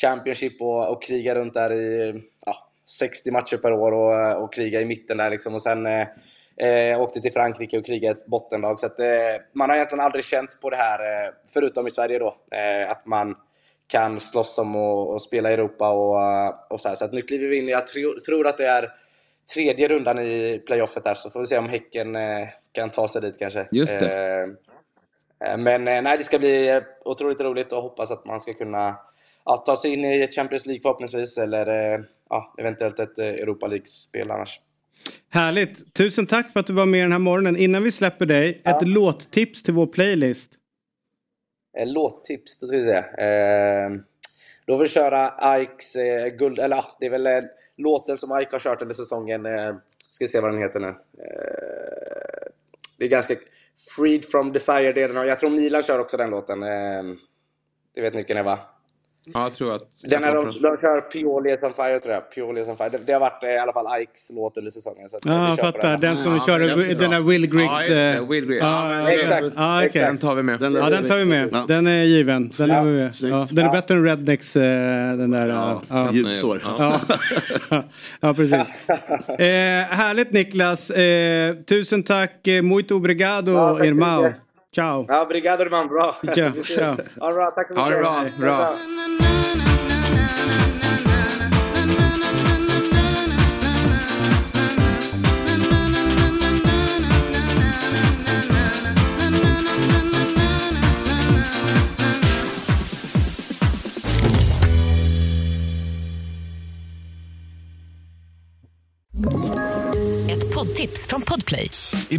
championship och, och krigade runt där i ja, sextio matcher per år och, och krigade i mitten där liksom. Och sen eh, åkte till Frankrike och krigade ett bottenlag. Så att, eh, man har egentligen aldrig känt på det här, förutom i Sverige då, eh, att man kan slåss om och, och spela i Europa och, och så här. Så att nu kliver vi in. Jag tro, tror att det är tredje rundan i playoffet där, så får vi se om Häcken eh, kan ta sig dit kanske. Just det. Eh, Men nej, det ska bli otroligt roligt och hoppas att man ska kunna ja, ta sig in i Champions League förhoppningsvis eller ja, eventuellt ett Europa League-spel annars. Härligt! Tusen tack för att du var med den här morgonen. Innan vi släpper dig, ja. ett låttips till vår playlist. Eh, låttips, då ska vi säga. Eh, då vill vi köra A I Ks eh, guld, eller ja, det är väl eh, låten som A I K har kört under säsongen. Eh, ska vi se vad den heter nu. Eh, det är ganska... Freed from Desire, det är den. Jag tror Milan kör också den låten. Det vet ni vilken det var. Ja, jag tror att... Den är de, de kör Pioli is on Fire, tror jag. Pioli is on Fire. Det, det har varit i alla fall A I Ks låt under säsongen. Så att ja, jag fattar. Den, den som ja, kör den, den där Will Griggs... Ja, uh, Will Griggs. Ja, ja, exakt. Ja, okay. Den tar vi med. Den, ja, den tar vi med. Ja. Den är given. Den, ja, vi ja. den är bättre ja. än Rednecks, uh, den där... Ja, ja. Ljusår. Ja. ja, precis. eh, härligt, Niclas. Eh, tusen tack. Muito obrigado, ja, irmão. Ciao. Ja, obrigado, irmão. Bra. Ciao. Ciao. All right, tack för mycket. All right, bra. Tips från Podplay. I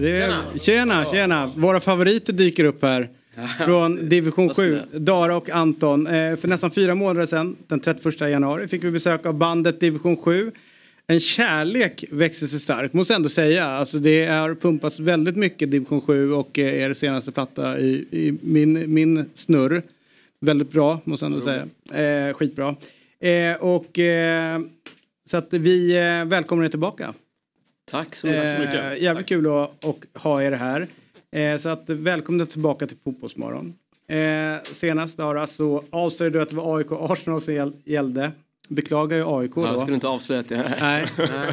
Det är, tjena, tjena. Våra favoriter dyker upp här. Från Division sju. Dara och Anton. Eh, för nästan fyra månader sedan, den trettioförsta januari, fick vi besök av bandet Division sju. En kärlek växer sig stark, måste ändå säga. Alltså det har pumpats väldigt mycket Division sju och eh, er senaste platta i, i min, min snurr. Väldigt bra, måste ändå säga. Eh, skitbra. Eh, och eh, så att vi eh, välkomnar er tillbaka. Tack så, tack så mycket. Eh, jävligt kul att och ha er här. Eh, så att, välkomna tillbaka till Fotbollsmorgon. Eh, senast då, så avslöjade du att det var A I K och Arsenal som gällde. Beklagar ju A I K då. Ja, jag skulle inte avslöja det här.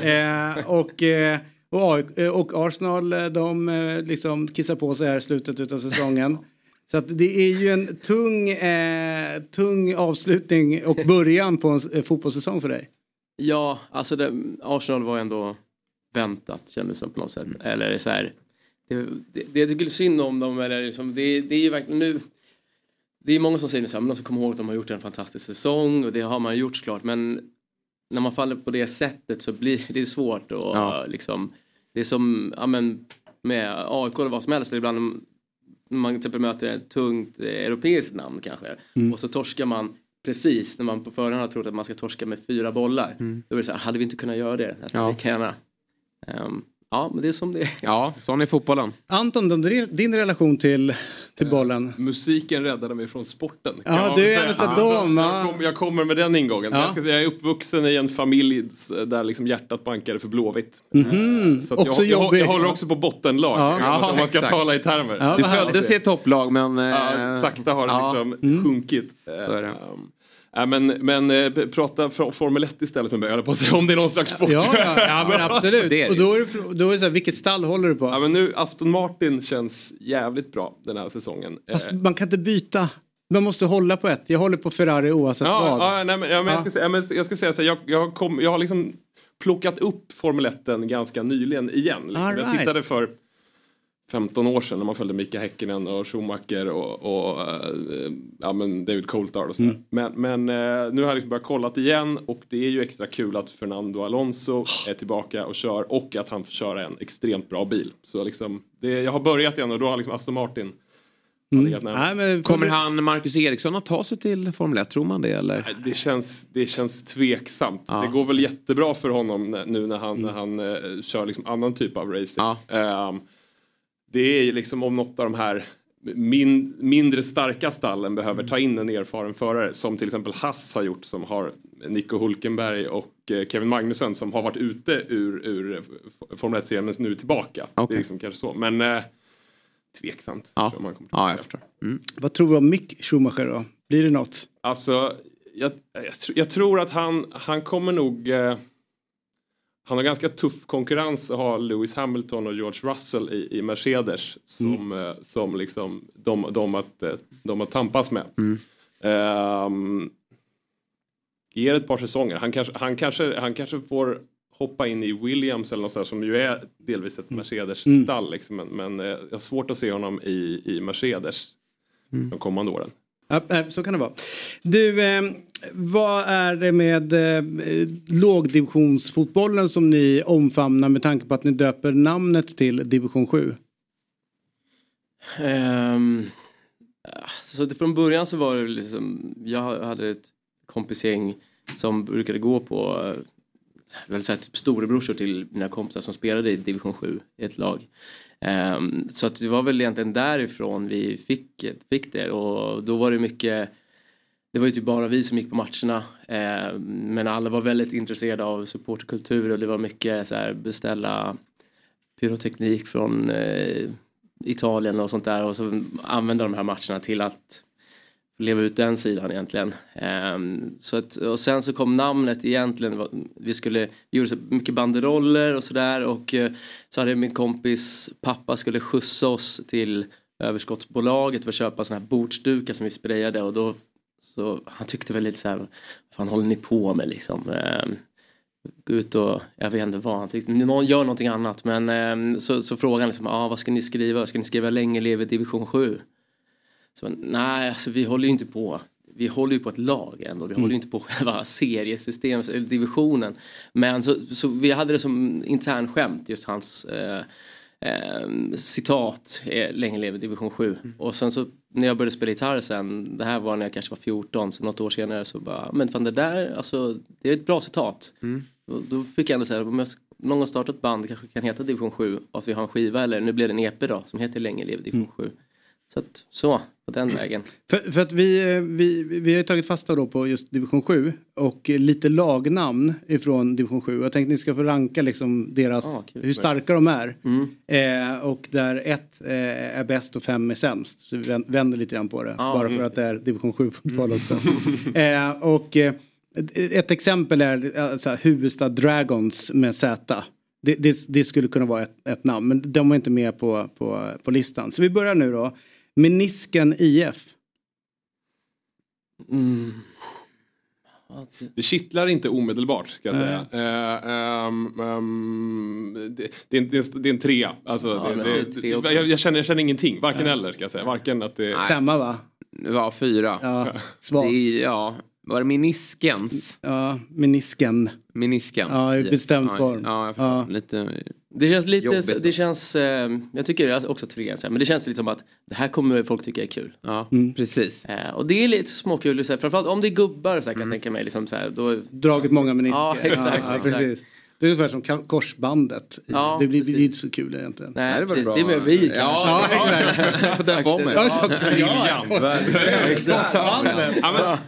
Nej. eh, och, eh, och, A I K, och Arsenal, de liksom kissar på sig här i slutet av säsongen. Så att det är ju en tung, eh, tung avslutning och början på en eh, fotbollssäsong för dig. Ja, alltså det, Arsenal var ändå... väntat, kändes som på något sätt. Mm. Eller så här, det, det, det jag tycker synd om dem, eller liksom, det, det är ju verkligen nu, det är många som säger så här, men de ska komma ihåg att de har gjort en fantastisk säsong, och det har man gjort såklart, men när man faller på det sättet så blir det svårt och ja. liksom, det är som, ja men, med A I K eller vad som helst, ibland man till exempel möter ett tungt eh, europeiskt namn kanske, mm. och så torskar man precis när man på förhand har trott att man ska torska med fyra bollar, mm. då är det så här, hade vi inte kunnat göra det? Alltså, ja. Vi kan Um, ja, men det är som det är. Ja, sån är fotbollen. Anton, din relation till, till bollen? Eh, musiken räddade mig från sporten. Ja, du är en av dem. Jag kommer, jag kommer med den ingången. Ja. Jag ska säga, jag är uppvuxen i en familj där liksom hjärtat bankade för Blåvitt. Mm-hmm. Så att jag, jag, jag håller också på bottenlag. Ja. Ja, om man ska exakt. Tala i termer. Ja, du föddes i ett topplag, men... Eh, ja, sakta har det ja. liksom mm. sjunkit. Så är det. Um, Ja, men men eh, prata för, Formel ett istället med mig, eller på att säga om det är någon slags sport. Ja, ja, ja men absolut. Det är det. Och då är det, då är det så här, vilket stall håller du på? Ja, men nu, Aston Martin känns jävligt bra den här säsongen. Fast eh. man kan inte byta. Man måste hålla på ett. Jag håller på Ferrari oavsett ja, vad. Ja, nej, men, ja, men ja. Jag ska säga, ja, men jag ska säga så här, jag, jag, kom, jag har liksom plockat upp Formel ett ganska nyligen igen. Liksom. Right. Jag tittade för... femton år sedan när man följde Mika Häkkinen och Schumacher och, och äh, ja, men David Coulthard och sådär. Mm. Men, men äh, nu har jag liksom börjat kollat igen, och det är ju extra kul att Fernando Alonso är tillbaka och kör, och att han får köra en extremt bra bil. Så liksom, det, jag har börjat igen, och då har liksom Aston Martin. Mm. Nej, men kommer han, Marcus Eriksson, att ta sig till Formel ett, tror man det, eller? Nej, det känns, det känns tveksamt. Ja. Det går väl jättebra för honom nu när han, mm. när han uh, kör liksom annan typ av racing. Ja. Um, det är ju liksom, om något av de här min, mindre starka stallen behöver ta in en erfaren förare, som till exempel Haas har gjort, som har Nico Hulkenberg och Kevin Magnusson, som har varit ute ur, ur Formel ett-serien, men nu är tillbaka. Okay. Det är liksom kanske så. Men uh, tveksamt. Ja. Tror man kommer ja, jag förstår. Mm. Vad tror du om Mick Schumacher då? Blir det något? Alltså, jag, jag, jag tror att han, han kommer nog... Eh, han har ganska tuff konkurrens att ha Lewis Hamilton och George Russell i, i Mercedes. Som, mm. eh, som liksom de, de, att, de att tampas med. Mm. Eh, ger ett par säsonger. Han kanske, han kanske, han kanske får... hoppa in i Williams eller något sådär, som ju är delvis ett Mercedes-stall. Mm. Liksom, men, men jag har svårt att se honom i, i Mercedes mm. de kommande åren. Ja, så kan det vara. Du, eh, vad är det med eh, lågdivisionsfotbollen som ni omfamnar, med tanke på att ni döper namnet till Division sju? Um, så det, från början så var det liksom, jag hade ett kompisgäng som brukade gå på... väl så här, typ storebrorsor till mina kompisar som spelade i Division sju i ett lag. Um, så att det var väl egentligen därifrån vi fick, fick det. Och då var det mycket... Det var ju typ bara vi som gick på matcherna. Um, men alla var väldigt intresserade av supportkultur. Och det var mycket så här, beställa pyroteknik från uh, Italien och sånt där. Och så använda de här matcherna till att leva ut den sidan egentligen. Um, så att, och sen så kom namnet egentligen. Vi skulle vi gjorde så mycket banderoller och sådär. Och uh, så hade min kompis pappa skulle skjutsa oss till överskottsbolaget för att köpa såna här bordsdukar som vi sprayade. Och då så han tyckte väl lite så här, vad fan håller ni på med liksom? Um, gå ut och, jag vet inte vad han tyckte. Någon gör någonting annat. Men um, så, så frågade han liksom, ah, vad ska ni skriva? Ska ni skriva länge lever Division sju? Så, nej, alltså vi håller ju inte på. Vi håller ju på ett lag ändå. Vi mm. håller ju inte på själva seriesystemet eller divisionen. Men så, så vi hade det som intern skämt. Just hans eh, eh, citat. Länge lever Division sju. Mm. Och sen så när jag började spela gitarr sen. Det här var när jag kanske var fjorton. Så något år senare så bara. Men fan det där. Alltså det är ett bra citat. Mm. Och då fick jag ändå säga. Om jag, någon har startat ett band. Kanske kan heta Division sju. Och att vi har en skiva. Eller nu blir det en E P då. Som heter Länge lever Division sju. Mm. Så, att, så, på den vägen. För, för att vi, vi, vi har ju tagit fasta då på just Division sju. Och lite lagnamn ifrån Division sju. Jag tänkte att ni ska få ranka liksom deras, ah, hur starka de är. Mm. Eh, och där ett eh, är bäst och fem är sämst. Så vi vänder lite grann på det. Ah, bara mm. för att det är Division sju fotboll också. Mm. eh, och eh, ett exempel är alltså, Huvudstad Dragons med Z. Det, det, det skulle kunna vara ett, ett namn. Men de var inte med på, på, på listan. Så vi börjar nu då. Menisken I F. Mm. Det kittlar inte omedelbart, ska jag säga. Uh, um, um, det, det, är en, det är en trea. Alltså, ja, det, det, det, jag, jag, känner, jag känner ingenting. Varken eller, ska jag säga. Varken att det... Femma, va? Ja, fyra. Ja, svagt. Det, ja. Var det meniskens? Ja, menisken. Menisken. Ja, i bestämd form. Ja, ja, lite... Det känns lite, så, det känns, eh, jag tycker det är också tre, men det känns lite som att det här kommer folk tycka är kul. Ja, mm. precis. Eh, och det är lite småkul, såhär, framförallt om det är gubbar så här, kan mm. jag tänka mig. Liksom, såhär, då... Dragit många menisker. Ja, exakt. Ja, exakt. Precis. Det är ungefär som korsbandet. Ja, det blir precis. Inte så kul egentligen. Nej, det, var precis, bra. Det är med vi kanske. Ja, exakt. Den bomben. Ja, exakt.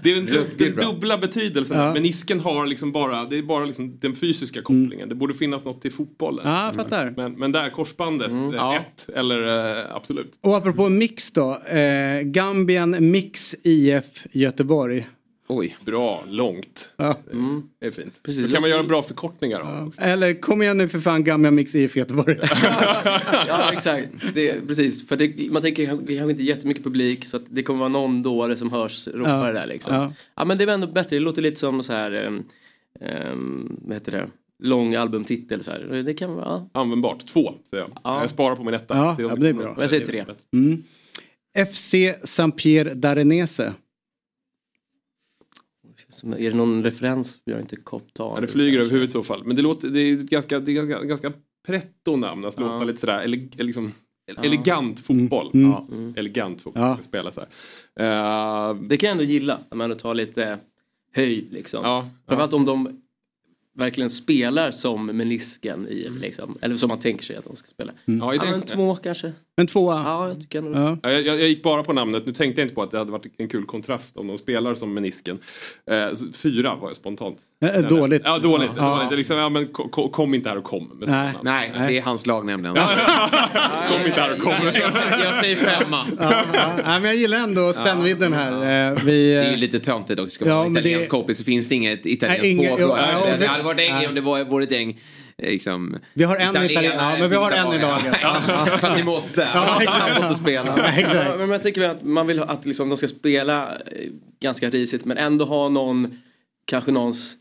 Det är den, du, den dubbla betydelsen. Ja. Menisken har liksom bara, det är bara liksom den fysiska kopplingen. Mm. Det borde finnas något till fotbollen. Ja, fattar. Men, men där, korsbandet, mm. ja. ett, eller äh, absolut. Och apropå mix då. Eh, Gambian Mix I F Göteborg. Oj. Bra, långt. Ja. Mm. Det är fint. Precis. Då kan man göra bra förkortningar av. Ja. Eller kom igen nu för fan, gamla Mix I F Göteborg. Ja, exakt. Det är, precis. För det, man tänker att vi har inte jättemycket publik, så att det kommer vara någon dåre som hörs ropa ja. Det där liksom. Ja. Ja, men det är ändå bättre. Det låter lite som så här, um, vad heter det? lång albumtitel så här. Det kan vara ja. Användbart. Två, säger jag. Ja. Jag sparar på min etta. Ja, det, ja, det blir bra. Jag säger tre. Mm. F C Saint-Pierre d'Arenese. Är det någon referens? Jag har inte koptat. Ja, det flyger över huvudet i så fall. Men det låter, det är ganska, det är ganska, ganska pretto namn att ja. Låta lite sådär, eller liksom... Elegant fotboll. Mm. Ja, mm. Elegant fotboll. Ja. Spela så här. Uh, det kan jag ändå gilla. När man tar lite höjd liksom. Ja, framförallt ja. Om de verkligen spelar som menisken i liksom. Eller som man tänker sig att de ska spela. Mm. Ja, en två kanske. En tvåa. Ja, jag tycker nog. Ja. Ja, jag, jag gick bara på namnet. Nu tänkte jag inte på att det hade varit en kul kontrast om de spelar som menisken. Uh, fyra var jag spontant. Äh, dåligt. Ja, dåligt. Ja. dåligt. Ja. Liksom, ja, men kom, kom inte här och kom. Med nej. Nej, det är hans lag nämligen. Ja, ja, ja. Kom inte här och kom. Jag, jag, jag säger femma. Ja, ja. Ja, men jag gillar ändå spännvidden ja, här. Ja. Vi, det är ju lite töntigt också. Ja, italiensk det... kopis så finns det inget italienskt påbrå. Ja, det hade varit äng ja. Om det var vårt äng. Liksom, vi har en i Italien, ja, men vi har en i dagen. Ja, ja. Ni måste. Ja, han måste spela. Ja, men jag tycker att man vill att liksom, de ska spela ganska risigt men ändå ha någon, kanske någons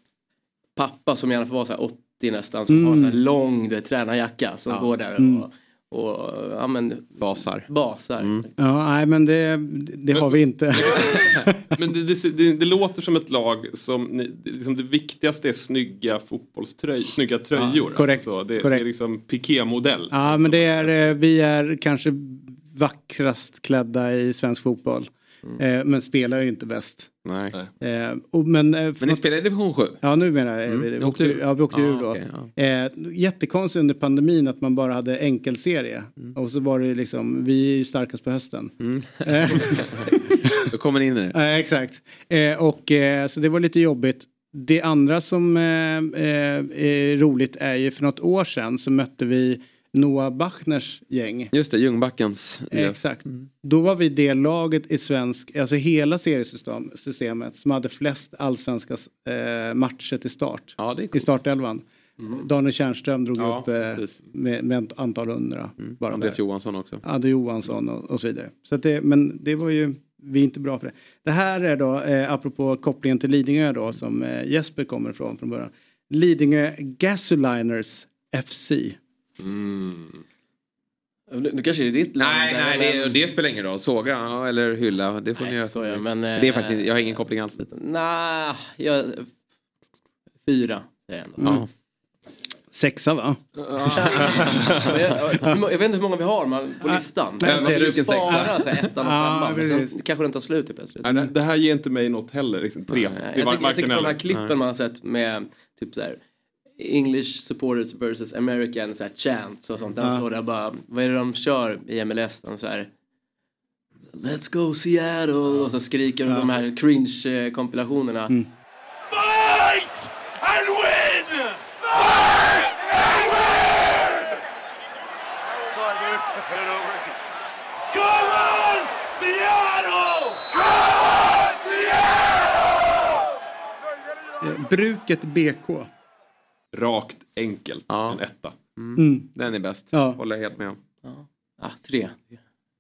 pappa som gärna får vara så här åttio nästan som mm. har så här lång där, tränarjacka som ja. Går där och mm. och ja, men, basar. Basar mm. Ja, nej men det, det men, har vi inte. Men det, det, det, det låter som ett lag som ni, liksom det viktigaste är snygga fotbollströjor, snygga tröjor. Ja, korrekt, alltså. det, korrekt. Det är liksom Piqué-modell. Ja, alltså. Men det är, vi är kanske vackrast klädda i svensk fotboll. Mm. Eh, men spelar ju inte bäst. Nej. Eh, och, men, eh, men ni spelar i Division sju? Ja, nu menar jag. Mm. Vi, vi åkte ur ja, ah, då. Okay, ja. Eh, jättekonstigt under pandemin att man bara hade enkelserie. Mm. Och så var det liksom, vi är ju starkast på hösten. Mm. Eh. Då kommer ni in i det. Eh, exakt. Eh, och, eh, så det var lite jobbigt. Det andra som eh, eh, är roligt är ju för något år sedan så mötte vi Noah Bachners gäng. Just det, Ljungbackens. Exakt. Mm. Då var vi det laget i svensk, alltså hela seriesystemet som hade flest allsvenska eh, matcher till start. Ja, det är coolt. I startelvan. Mm. Daniel Kärnström drog ja, upp eh, med, med ett antal hundra. Mm. Bara Andreas där. Johansson också. Andreas Johansson och, och så vidare. Så att det, men det var ju, vi är inte bra för det. Det här är då, eh, apropå kopplingen till Lidingö då, som eh, Jesper kommer ifrån från början. Lidingö Gasoliners F C. Mm. Du kanske är ditt land. Nej, nej, det, men... det spelar ingen roll. Såga eller hylla, det får nej, ni göra. Skojar, men, det är faktiskt, jag har ingen koppling alls. Nej, jag... Fyra säger jag ändå. Mm. Ja. Sexa va? Jag vet inte hur många vi har man, på listan. Man får ju spara så här, ettan och ah, femman. Sen kanske den tar slut i plötsligt. Nej, det här ger inte mig något heller. Liksom, tre. Nej, jag, var, jag, jag tycker de här klippen nej. Man har sett med typ så här... English supporters versus American så här, chants och sånt. Där ja. Står det bara, vad är det de kör i M L S? De så här, let's go Seattle! Och så skriker ja. De här cringe-kompilationerna. Mm. Fight and win! Fight and win! Sorry, dude. Get over it. Come on, Seattle! Come on, Seattle! Bruket B K. Rakt, enkelt, ja. En etta. Mm. Mm. Den är bäst. Ja. Håller helt med om. Ja. Ah, tre.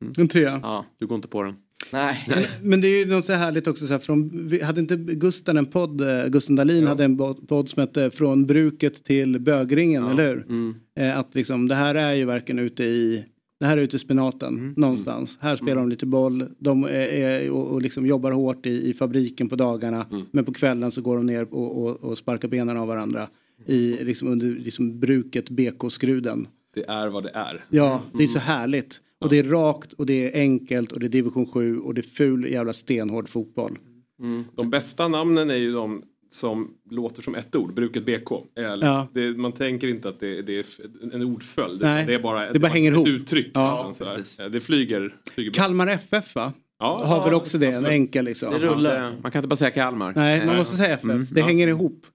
Mm. En trea. Ja. Du går inte på den. Nej. Men, men det är ju något så härligt också. Så här, från, vi hade inte Gusten en podd. Gusten Dahlin ja. Hade en podd som hette Från bruket till bögringen, ja. Eller hur? Mm. Eh, att liksom, det här är ju verkligen ute i... Det här är ute i spinaten mm. någonstans. Mm. Här spelar de lite boll. De är, är, och, och liksom jobbar hårt i, i fabriken på dagarna. Mm. Men på kvällen så går de ner och, och, och sparkar benen av varandra. I liksom under liksom bruket B K-skruden. Det är vad det är. Ja, det är så härligt. Och det är rakt och det är enkelt och det är division sju och det är ful jävla stenhård fotboll. Mm. De bästa namnen är ju de som låter som ett ord, bruket B K. Ja. Det, man tänker inte att det, det är en ordföljd. Nej, det är bara, det det bara hänger ett ihop. Uttryck. Ja, liksom, så det flyger, flyger Kalmar F F va? Ja, har väl också det, absolut. En enkel liksom. Det rullar. Man kan inte bara säga Kalmar. Nej, man måste säga F F. Mm. Det ja. Hänger ihop.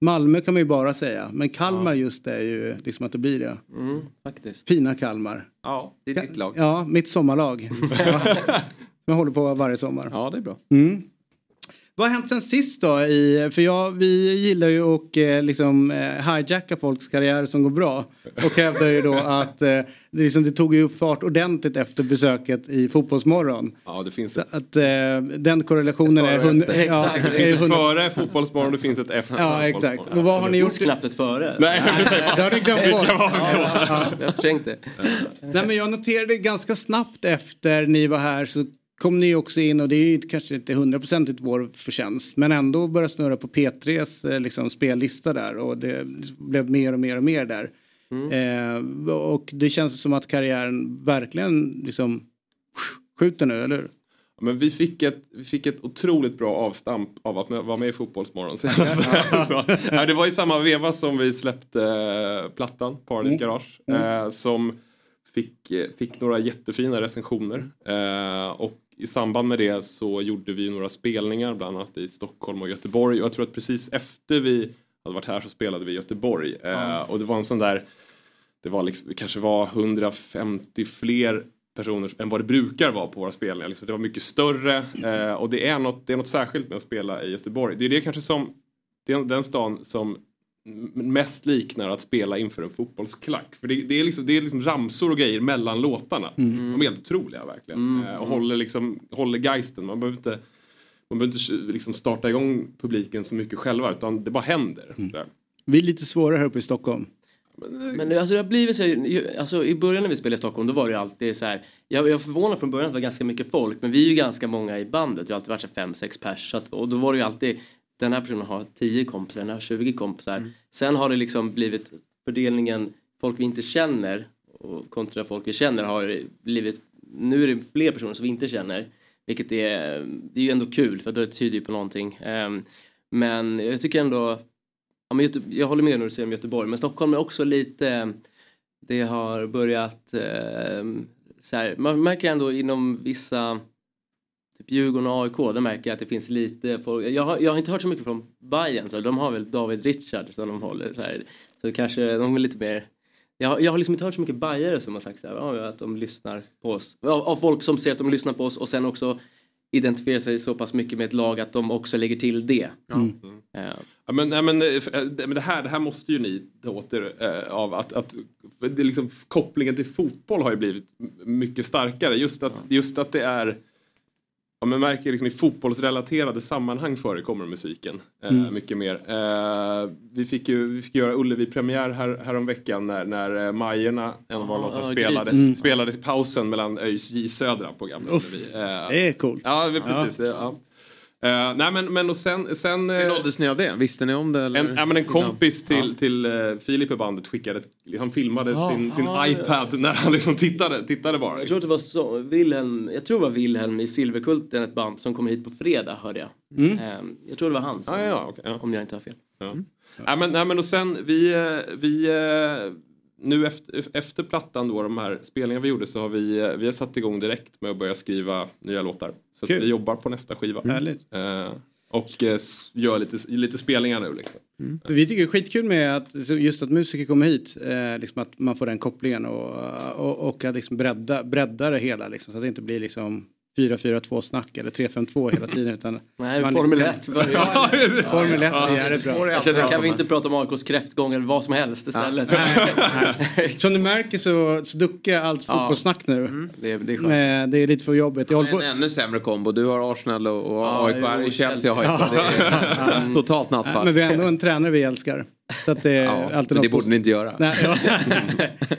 Malmö kan man ju bara säga. Men Kalmar ja. Just är ju liksom att det blir det. Mm, faktiskt. Fina Kalmar. Ja, det är ditt lag. Ja, mitt sommarlag. Som jag håller på varje sommar. Ja, det är bra. Mm. Vad har hänt sen sist då? I, för jag, vi gillar ju och eh, liksom eh, hijacka folks karriärer som går bra. Och hävdar ju då att eh, det, liksom, det tog ju fart ordentligt efter besöket i Fotbollsmorgon. Ja, det finns ett... Att, eh, den korrelationen är... Hund, exakt. Ja, det finns ett hundra... före Fotbollsmorgon, det finns ett efter. Ja, exakt. Och vad har ni gjort? Klappet före. Nej, det har ni glömt bort. Ja, jag tänkte. Nej, men jag noterade ganska snabbt efter ni var här så... kom ni också in, och det är ju kanske inte hundraprocentigt vår förtjänst, men ändå började snurra på P tre:s liksom, spellista där, och det blev mer och mer och mer där. Mm. Eh, och det känns som att karriären verkligen liksom skjuter nu, eller hur? Men vi fick ett, vi fick ett otroligt bra avstamp av att vara med i Fotbollsmorgon. Ja, det var i samma veva som vi släppte plattan, Paradise Garage, mm. eh, som fick, fick några jättefina recensioner, eh, och i samband med det så gjorde vi några spelningar bland annat i Stockholm och Göteborg. Och jag tror att precis efter vi hade varit här så spelade vi i Göteborg. Eh, och det var en sån där, det var liksom, det kanske var hundrafemtio fler personer än vad det brukar vara på våra spelningar. Liksom. Det var mycket större, eh, och det är, något, det är något särskilt med att spela i Göteborg. Det är det kanske som, det är den stan som mest liknar att spela inför en fotbollsklack. För det, det, är liksom, det är liksom ramsor och grejer mellan låtarna. Mm. De är helt otroliga verkligen. Mm. Eh, och håller, liksom, håller geisten. Man behöver inte, man behöver inte liksom starta igång publiken så mycket själva, utan det bara händer. Mm. Vi är lite svårare här uppe i Stockholm. Men, men alltså, det har blivit så, alltså, i början när vi spelade i Stockholm, då var det ju alltid så här. Jag, jag förvånade från början att det var ganska mycket folk, men vi är ju ganska många i bandet. Jag har alltid varit så fem, sex pers. Så att, och då var det ju alltid... den här personen har tio kompisar, den här tjugo kompisar. Mm. Sen har det liksom blivit fördelningen folk vi inte känner och kontra folk vi känner har blivit, nu är det fler personer som vi inte känner. Vilket är, det är ju ändå kul, för det tyder ju på någonting. Um, men jag tycker ändå, ja, men Göte, jag håller med när du säger om Göteborg, men Stockholm är också lite, det har börjat, um, så här, man märker ändå inom vissa... typ Djurgården och A I K, där märker jag att det finns lite folk. Jag har, jag har inte hört så mycket från Bayern, så de har väl David Richard som de håller så här. Så kanske de är lite mer... Jag, jag har liksom inte hört så mycket bajare som har sagt så här, att de lyssnar på oss. Av, av folk som ser att de lyssnar på oss, och sen också identifierar sig så pass mycket med ett lag att de också lägger till det. Mm. Mm. Ja. Ja, men, nej, men det här, det här måste ju ni åter äh, av att, att det liksom, kopplingen till fotboll har ju blivit mycket starkare. Just att, ja. just att det är... Ja, man märker liksom i fotbollsrelaterade sammanhang förekommer musiken mm. eh, mycket mer. Eh, vi fick ju vi fick göra Ullevi-premiär här, här om veckan när, när Majerna, en av våra låtar, spelades, mm. spelades i pausen mellan ÖIS J Södra på gamla Ullevi. Eh, det är coolt. Ja, precis. Ja. Ja. Uh, nej men, men och sen... sen Hur nåddes ni av det? Visste ni om det? Eller? En, ja, men en kompis till, ja. till uh, Filip i bandet skickade... Han filmade ja, sin, sin ja, iPad ja. när han liksom tittade, tittade bara. Jag tror det var så, Wilhelm, jag tror det var Wilhelm i Silverkulten, ett band som kom hit på fredag, hörde jag. Mm. Uh, jag tror det var han som, ah, ja, okay, ja. om jag inte har fel. Ja. Mm. Ja. Ja, men, nej men och sen vi... vi uh, nu efter, efter plattan då, de här spelningarna vi gjorde, så har vi, vi har satt igång direkt med att börja skriva nya låtar. Så att vi jobbar på nästa skiva. Mm. Eh, och eh, gör lite, lite spelningar nu. Liksom. Mm. Ja. Vi tycker det är skitkul med att, just att musiker kommer hit. Eh, liksom att man får den kopplingen och, och, och att liksom bredda, bredda det hela. Liksom, så att det inte blir liksom... fyra fyra två snack eller tre fem två hela tiden, utan nej, Formel ett börjar. Ja, Formel ett är det bra. Jag känner, kan vi inte prata om A I K:s kräftgång eller vad som helst istället? Som du märker så, så duckar allt fotbollssnack nu. Mm. Det, är, det, är men, det är lite för jobbigt. Jag håller på... En ännu sämre kombo. Du har Arsenal och, och ja, A I K. I Chelsea har A I K. Ja. Totalt nattsvart. Men vi har ändå en tränare vi älskar. Så att det är ja, alltid men något det borde ni inte göra. Nej, ja.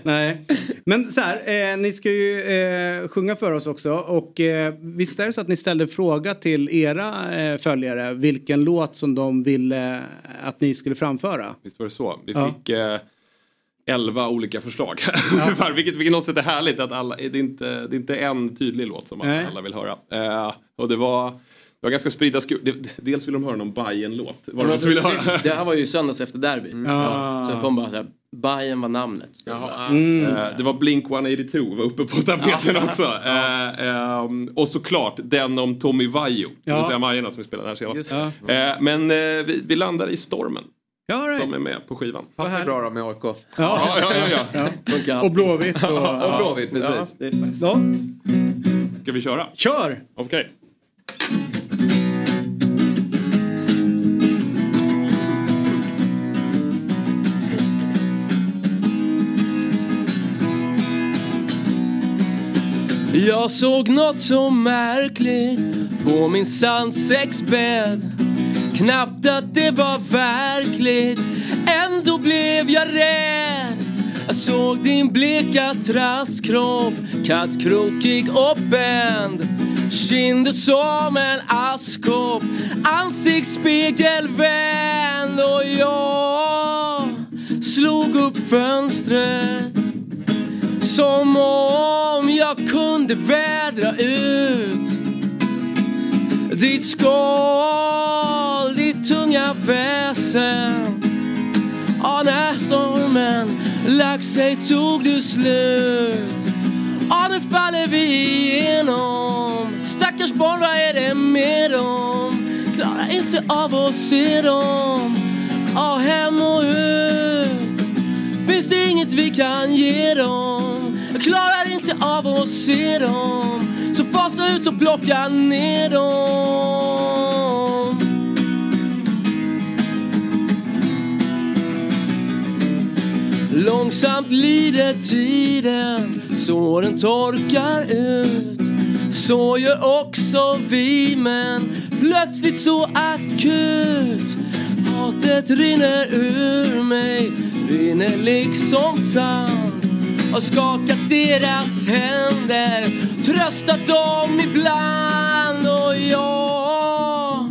Nej. Men så här, eh, ni ska ju eh, sjunga för oss också. Och eh, visst är det så att ni ställde fråga till era eh, följare vilken låt som de ville eh, att ni skulle framföra? Visst var det så. Vi ja. fick eh, elva olika förslag. Ja. vilket, vilket något sätt är härligt att alla, det, är inte, det är inte en tydlig låt som alla, alla vill höra. Eh, och det var... Det var ganska spridda skur. Dels ville de höra någon Bayern-låt. Var det, ville höra? Det, det här var ju söndags efter derby. Mm. Ja. Så jag kom bara så här, Bayern var namnet. Jaha. Mm. Uh, det var Blink ett åttiotvå, var uppe på tapeten också. Uh, um, och såklart den om Tommy Vaiho. Ja. Det vill Majerna som vi spelade här senast. Ja. Uh, men uh, vi, vi landar i Stormen. Ja, right. Som är med på skivan. Passar bra då med A I K. Ja, ja, ja. ja, ja. ja. Och Blåvitt. Och, och Blåvitt, precis. Ja. Så. Ska vi köra? Kör! Okej. Okay. Jag såg något så märkligt på min sandsexbädd. Knappt att det var verkligt, ändå blev jag rädd. Jag såg din bleka trastkropp, kattkrokig och bänd. Kinder som en askkopp, ansiktsspegelvänd. Och jag slog upp fönstret som om jag kunde vädra ut ditt skål, ditt tunga väsen. Ja, när stormen lagt sig tog du slut. Ja, nu faller vi igenom. Stackars barn, vad är det med dem? Klarar inte av att se dem. Ja, hem och ut. Finns det inget vi kan ge dem? Jag klarar inte av att se dem. Så fasa ut och blocka ner dem. Långsamt lider tiden, såren torkar ut. Så gör också vi, men plötsligt så akut. Hatet rinner ur mig, rinner liksom sand. Och skakat deras händer, tröstat dem ibland. Och jag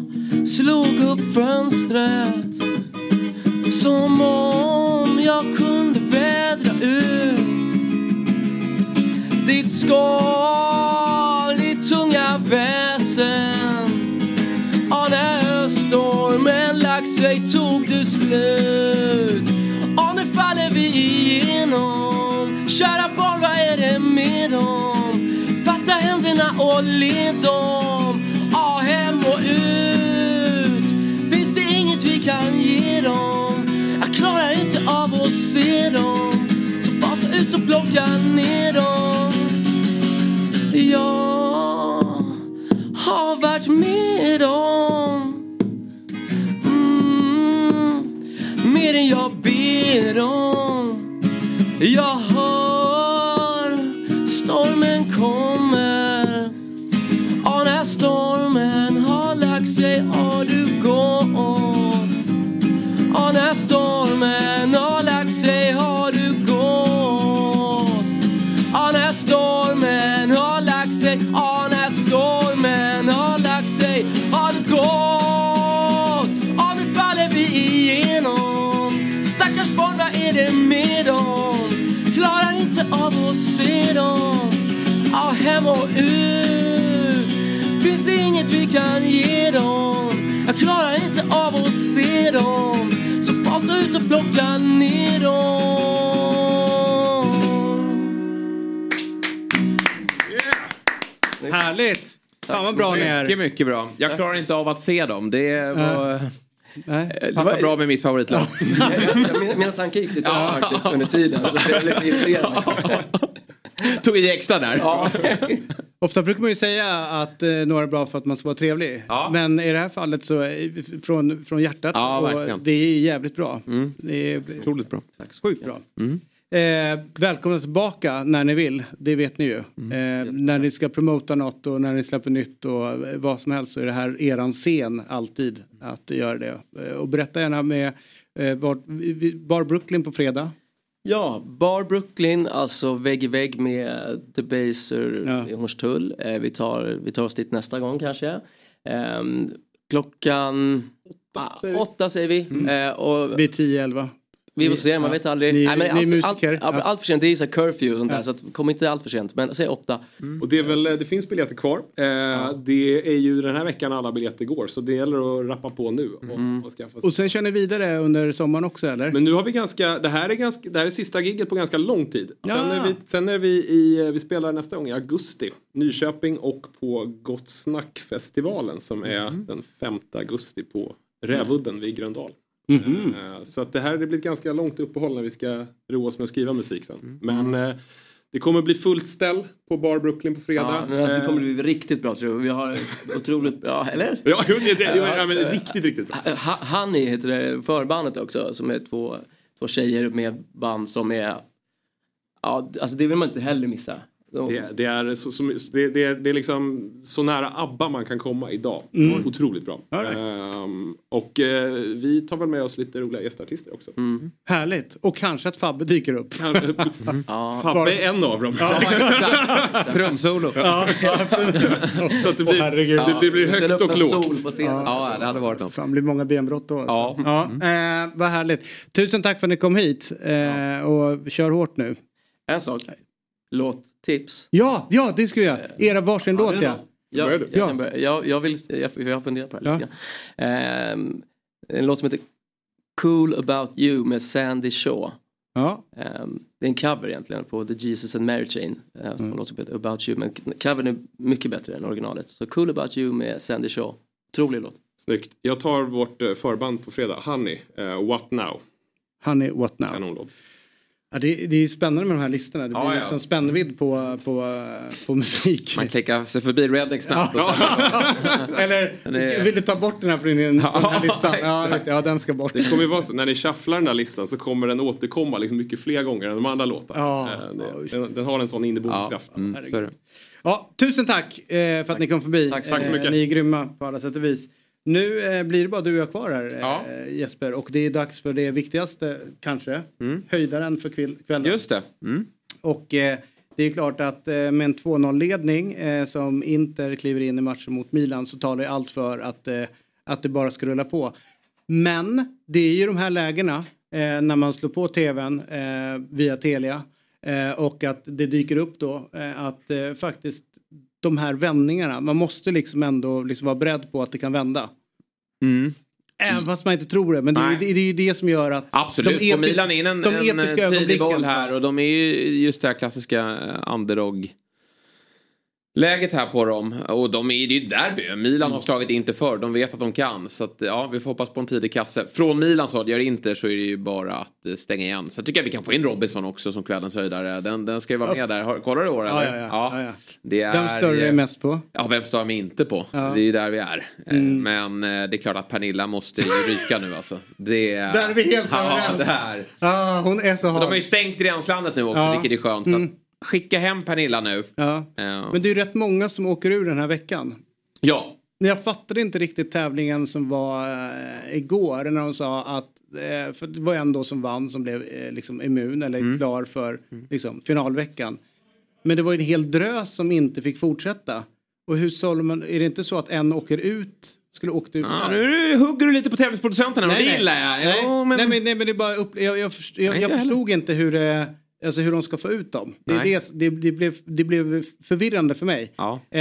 slog upp fönstret som om jag kunde vädra ut ditt skål, ditt tunga väsen. Ja, när höststormen lagt sig tog du slut. Ja, nu faller vi igenom. Kära barn, vad är det med dem? Fatta händerna och led dem. Ja, hem och ut. Finns det inget vi kan ge dem? Jag klarar inte av att se dem. Så fasa ut och blocka ner dem. Jag har varit med dem, mm, mer än jag ber om. Jag hör stormen kommer. Och när stormen har lagt sig och du går. Och när stormen har lagt sig har du gått. Och när stormen har lagt sig, och när stormen har lagt sig har du gått. Och nu faller vi igenom. Stackars barn, vad är det med dem? Klarar inte av att se dem. Ja, hem och ut. Finns det inget vi kan ge dem? Jag klarar inte av att se dem. Fasa ut och blocka ner dem. Yeah. Härligt. Fan vad bra ni är. Mycket, mycket bra. Jag klarar inte av att se dem. Det var... Nej. Det passar bra med mitt favoritlag. Mina tankar gick lite ja. faktiskt under tiden. Så det är lite irriterande. Tog i extra där. Ja. Ofta brukar man ju säga att eh, några är bra för att man ska vara trevlig. Ja. Men i det här fallet så från, från hjärtat. Ja, och verkligen. Det är jävligt bra. Mm. Det är otroligt bra. Sjukt bra. Mm. Eh, välkomna tillbaka när ni vill. Det vet ni ju. Mm. Eh, när ni ska promota något och när ni släpper nytt och vad som helst så är det här eran scen alltid att göra det. Eh, och berätta gärna med eh, Bar, Bar Brooklyn på fredag. Ja, Bar Brooklyn, alltså vägg i vägg med The Baser ja. i Hornstull. Eh, vi, tar, vi tar oss dit nästa gång kanske. Eh, klockan åtta säger, åtta, säger vi. Mm. Eh, och, vid tio elva. Vi får se, man ja. vet aldrig. Ni, Nej, men ni allt, allt, allt, allt för sent, det är så curfew och sånt ja. där. Så att, kom inte allt för sent, men säg åtta. Mm. Och det, är väl, det finns biljetter kvar. Eh, ja. Det är ju den här veckan alla biljetter går. Så det gäller att rappa på nu. Och, mm. och, skaffa sig. Och sen kör ni vidare under sommaren också, eller? Men nu har vi ganska... Det här är, ganska, det här är sista gigget på ganska lång tid. Ja. Sen är vi, sen är vi i... Vi spelar nästa gång i augusti. Nyköping och på Gott Snack-festivalen. Som är mm. den femte augusti på Rävudden mm. vid Gröndal. Mm-hmm. Så att det här det blir ett ganska långt uppehåll när vi ska roa oss med att skriva musik sen. Mm. Men eh, det kommer bli fullt ställ på Bar Brooklyn på fredag. Ja, men alltså, det kommer bli riktigt bra tror jag. Vi har otroligt bra, eller? Ja, det, det, det, ja men riktigt, riktigt bra. Hanni heter det förbandet också som är två, två tjejer med band som är... Ja, alltså det vill man inte heller missa. Det, det, är så, som, det, det, är, det är liksom så nära ABBA man kan komma idag. Mm. Otroligt bra. Right. Um, och uh, vi tar väl med oss lite roliga gästartister också. Mm. Härligt. Och kanske att Fabbe dyker upp. Mm. Ja. Fabbe är en av dem. Trumsolo. Ja. Så att det blir, oh, det, det blir högt och lågt. Ja, det hade varit något. Det blir många benbrott då. Ja. Ja. Mm. Eh, vad härligt. Tusen tack för att ni kom hit. Eh, ja. Och kör hårt nu. En sak. Låt tips. Ja, ja, det ska vi göra. Era varsin ja, låt, ja. Jag, jag, jag, jag, jag vill, jag, jag funderar på det lite grann. Eh, en låt som heter Cool About You med Sandy Shaw. Ja. Eh, det är en cover egentligen på The Jesus and Mary Chain. Eh, som mm. låt som heter About You. Men covern är mycket bättre än originalet. Så Cool About You med Sandy Shaw. Otrolig låt. Snyggt. Jag tar vårt förband på fredag. Honey, uh, What Now? Honey, What Now? Kanonlåt. Ja, det, det är ju spännande med de här listorna. Det blir ja, ja. Liksom spännvidd på, på, på musik. Man klickar sig förbi Redneck snabbt. Ja. Eller, det... vill du ta bort den här från den här listan? Ja, just det. Ja, den ska bort. Det kommer ju vara så, när ni shufflar den här listan så kommer den återkomma liksom mycket fler gånger än de andra låtarna. Ja. Det, den, den har en sån inneboende kraft. Ja. Mm. Så ja, tusen tack eh, för att tack. Ni kom förbi. Tack, tack så mycket. Eh, ni är grymma på alla sätt och vis. Nu eh, blir det bara du och jag kvar här, ja. eh, Jesper. Och det är dags för det viktigaste, kanske. Mm. Höjdaren för kväll- kvällen. Just det. Mm. Och eh, det är klart att eh, med en två noll-ledning eh, som Inter kliver in i matchen mot Milan så talar ju allt för att, eh, att det bara ska rulla på. Men det är ju de här lägena eh, när man slår på tvn eh, via Telia. Eh, och att det dyker upp då eh, att eh, faktiskt... de här vändningarna. Man måste liksom ändå liksom vara beredd på att det kan vända. Mm. Även fast man inte tror det. Men det är, det, det är ju det som gör att... Absolut. De episk, Milan är en, de en episka tidig boll här. Och de är ju just det här klassiska underdog... läget här på dem. Och de är ju derby. Milan har slagit inte för. De vet att de kan. Så att, ja, vi får hoppas på en tidig kasse. Från Milans håll gör inte så är det ju bara att stänga igen. Så jag tycker att vi kan få in Robinson också som kvällens höjdare. Den, den ska ju vara med där. Kollar du år eller? Ja, ja, ja. Ja. Ja, ja. Är, vem stör du mest på? Ja, vem stör mig inte på? Ja. Det är ju där vi är. Mm. Men det är klart att Pernilla måste ju ryka nu alltså. Det är... Där är vi helt överens. Ja, ah, hon är så hard. De har ju stängt gränslandet nu också. Ja. Vilket är skönt. Mm. Så att... skicka hem Pernilla nu. Ja. Uh. Men det är ju rätt många som åker ur den här veckan. Ja. Men jag fattade inte riktigt tävlingen som var äh, igår. När de sa att... Äh, för det var en då som vann som blev äh, liksom immun. Eller mm. klar för mm. liksom, finalveckan. Men det var ju en hel drös som inte fick fortsätta. Och hur sa man... Är det inte så att en åker ut... skulle åkt ut. Ah, nu hugger du lite på tävlingsproducenterna. Nej, nej. Jag. Nej. Jo, men... nej, men, nej, men det är bara... Upp... Jag, jag, först... jag, nej, jag förstod inte hur det... Alltså hur de ska få ut dem. Det, är det, det, det, blev, det blev förvirrande för mig. Ja. Eh,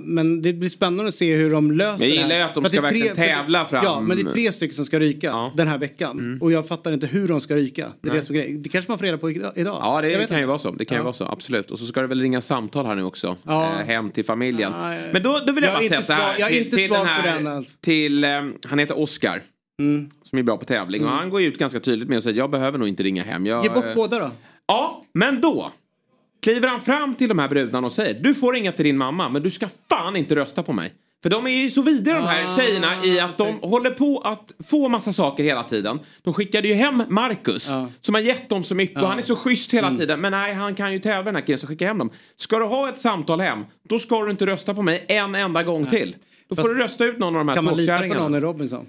men det blir spännande att se hur de löser det. Jag gillar ju att de ska verkligen tävla fram. Ja, men det är tre stycken som ska ryka ja. Den här veckan. Mm. Och jag fattar inte hur de ska ryka. Det, är det, som, det kanske man får reda på idag. Ja, det, det kan ju vara så. Det kan ja. ju vara så, absolut. Och så ska det väl ringa samtal här nu också. Ja. Eh, hem till familjen. Ja, ja. Men då, då vill jag, jag bara säga så här. Jag är till, inte till svag för den alltså. Till, eh, han heter Oscar. Mm. Som är bra på tävling. Mm. Och han går ut ganska tydligt med och säger jag behöver nog inte ringa hem. Jag, Ge bort eh, båda då. Ja, men då kliver han fram till de här brudarna och säger du får ringa till din mamma, men du ska fan inte rösta på mig. För de är ju så vidare de här ah, tjejerna i att de okay. håller på att få massa saker hela tiden. De skickade ju hem Marcus ah. som har gett dem så mycket ah. och han är så schysst hela mm. tiden. Men nej, han kan ju tävla den här killen som skickar hem dem. Ska du ha ett samtal hem, då ska du inte rösta på mig en enda gång nej. till. Då Fast får du rösta ut någon av de här tolvkärringarna. Kan man lita på någon i Robinson?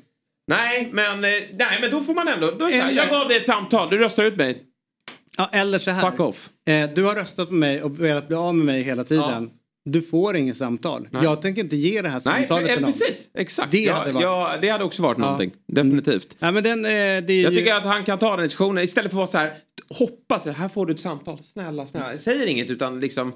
Nej, men, nej, men då får man ändå... Då är här, jag gav dig ett samtal, du röstar ut mig. Ja, eller så här. Fuck off. Eh, du har röstat på mig och velat bli av med mig hela tiden. Ja. Du får inget samtal. Nej. Jag tänker inte ge det här samtalet nej, till någon. Nej, precis. Exakt. Det, ja, hade varit. Ja, det hade också varit ja. någonting. Definitivt. Ja, men den, eh, det är jag ju... tycker att han kan ta den diskussionen. Istället för att vara så här... Hoppas, här får du ett samtal. Snälla, snälla. Jag säger inget utan liksom...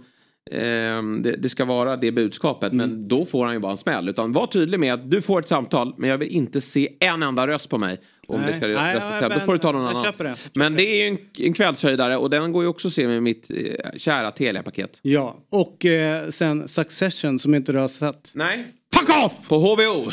Um, det, det ska vara det budskapet mm. men då får han ju bara en smäll utan var tydlig med att du får ett samtal men jag vill inte se en enda röst på mig om nej. det ska nej, rösta nej, själv, men, då får du ta någon annan det. Men det är ju en, en kvällshöjdare och den går ju också att se med mitt eh, kära Telia-paket ja, och eh, sen Succession som inte du har sett nej fuck off! På H B O.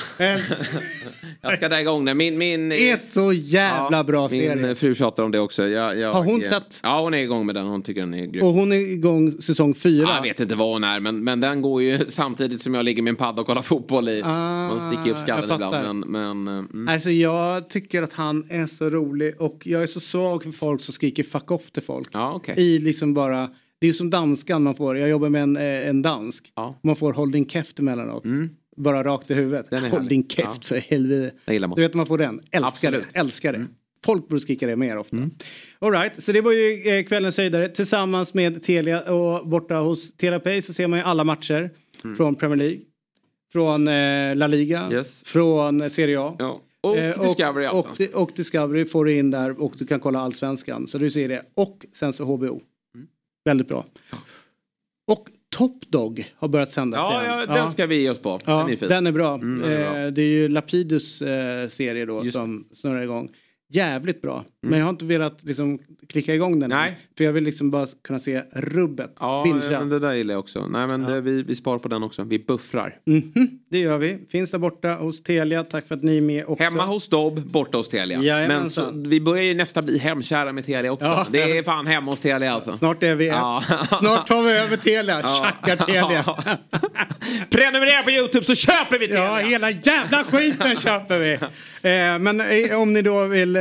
Jag ska där igång det. Min, min, det är så jävla ja, bra min serie. Min fru tjatar om det också. Jag, jag, har hon jag, sett? Ja, hon är igång med den. Hon tycker den är grym. Och hon är igång säsong fyra. Ja, jag vet inte vad hon är. Men, men den går ju samtidigt som jag ligger med en padda och kollar fotboll i. Ah, man sticker upp skallen ibland. Men, men, mm. Alltså jag tycker att han är så rolig. Och jag är så svag för folk som skriker fuck off till folk. Ja, okay. I liksom bara... det är som danskan man får. Jag jobbar med en, en dansk. Ja. Man får håll din käft emellanåt. Mm. Bara rakt i huvudet. Håll din käft, ja, för helvete. Du vet, man får den. Älskar det. Älskar det. Mm. Folk brukar skrika det mer ofta. Mm. All right, så det var ju eh, kvällens höjdare. Tillsammans med Telia och borta hos Telia Play så ser man ju alla matcher. Mm. Från Premier League. Från eh, La Liga. Yes. Från Serie A. Ja. Och eh, Discovery. Och, och, och Discovery får du in där. Och du kan kolla Allsvenskan. Så du ser det. Och sen så H B O. Mm. Väldigt bra. Ja. Och Top Dog har börjat sändas, ja, igen. Ja, den ska, ja, vi ge oss på. Den, ja, är fin. Den är bra. Mm, den är bra. Eh, det är ju Lapidus eh, serie då. Just. Som snurrar igång. Jävligt bra. Mm. Men jag har inte velat liksom klicka igång den. Nej. Här, för jag vill liksom bara kunna se rubbet. Ja, men det där gillar jag också. Nej, men ja, det, vi, vi sparar på den också. Vi buffrar. Mm-hmm. Det gör vi. Finns där borta hos Telia. Tack för att ni är med också. Hemma hos Dobb, borta hos Telia. Ja, men så, vi börjar ju nästa bli hemkära med Telia också. Ja. Det är fan hemma hos Telia alltså. Snart är vi ett. Ja. Snart tar vi över Telia. Tjackar Telia. Ja. Prenumerera på YouTube så köper vi Telia. Ja, hela jävla skiten köper vi. Eh, men eh, om ni då vill,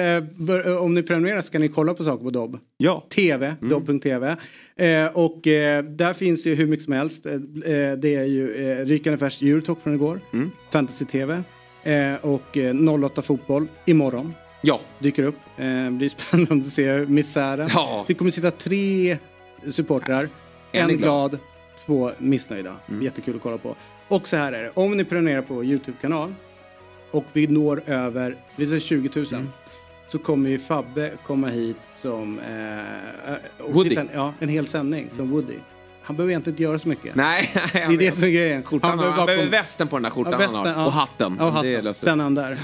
om ni prenumererar så kan ni kolla på saker på Dobb. Ja. T V, mm. Dobb punkt T V. Eh, och eh, där finns ju hur mycket som helst. Eh, det är ju eh, rykande färskt djurtalk från igår. Mm. Fantasy-T V. Eh, och eh, noll åtta fotboll imorgon. Ja. Dyker upp. Eh, det blir spännande att se misären. Ja. Det kommer sitta tre supportrar. En, en glad. glad, två missnöjda. Mm. Jättekul att kolla på. Och så här är det. Om ni prenumererar på vår YouTube-kanal och vi når över vi säger tjugo tusen. Mm. Så kommer ju Fabbe komma hit som eh, Woody. Titta, ja, en hel sändning som Woody. Han behöver egentligen inte göra så mycket. Nej, det är det som är grejen. Kortan, han behöver, han behöver västen på den där skjortan, ja, västen, han har. Ja. Och hatten. Ja, och hatten. Det sen han där.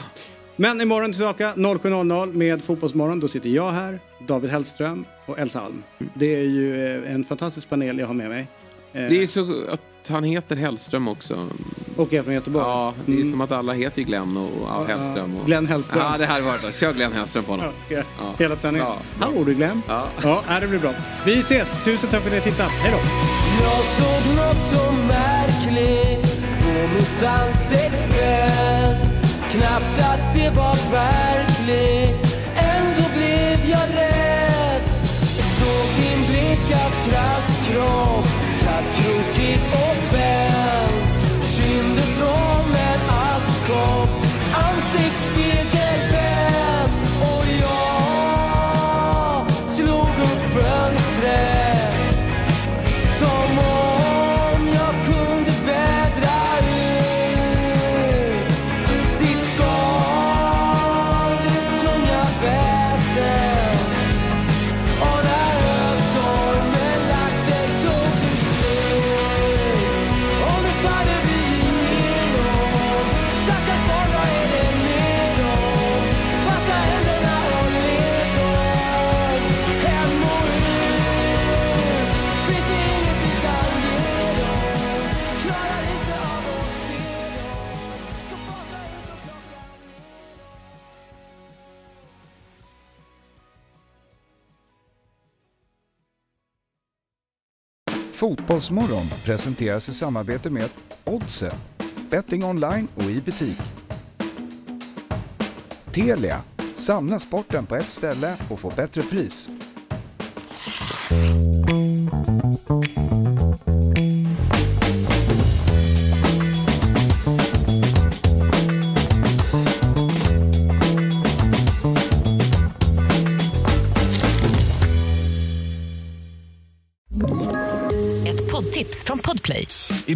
Men imorgon tillbaka noll sju noll noll med Fotbollsmorgon. Då sitter jag här, David Hellström och Elsa Alm. Mm. Det är ju en fantastisk panel jag har med mig. Det är så att han heter Hellström också. Och är från Göteborg. Ja, det är mm. som att alla heter Glenn och, och Hellström. Och... Glenn Hellström. Ja, det här var det. Kör Glenn Hellström på honom. Ja, ja. Hela sändningen. Ja. Hallå du Glenn. Ja. Ja, det blir bra. Vi ses. Tusen tack för att ni tittade. Hej då. Jag såg något så märkligt på min sansekspel. Knappt att det var verkligt. Ändå blev jag rädd. Såg min blick av trastkropp. Krokigt och bänd, kymde som en askkopp, ansiktsspegelvänd. Och jag slog upp fönstret som om jag kunde vädra ut ditt skal, ditt tunga väsen. Fotbollsmorgon presenteras i samarbete med Oddset, betting online och i butik. Telia, samla sporten på ett ställe och få bättre pris. Från Podplay. I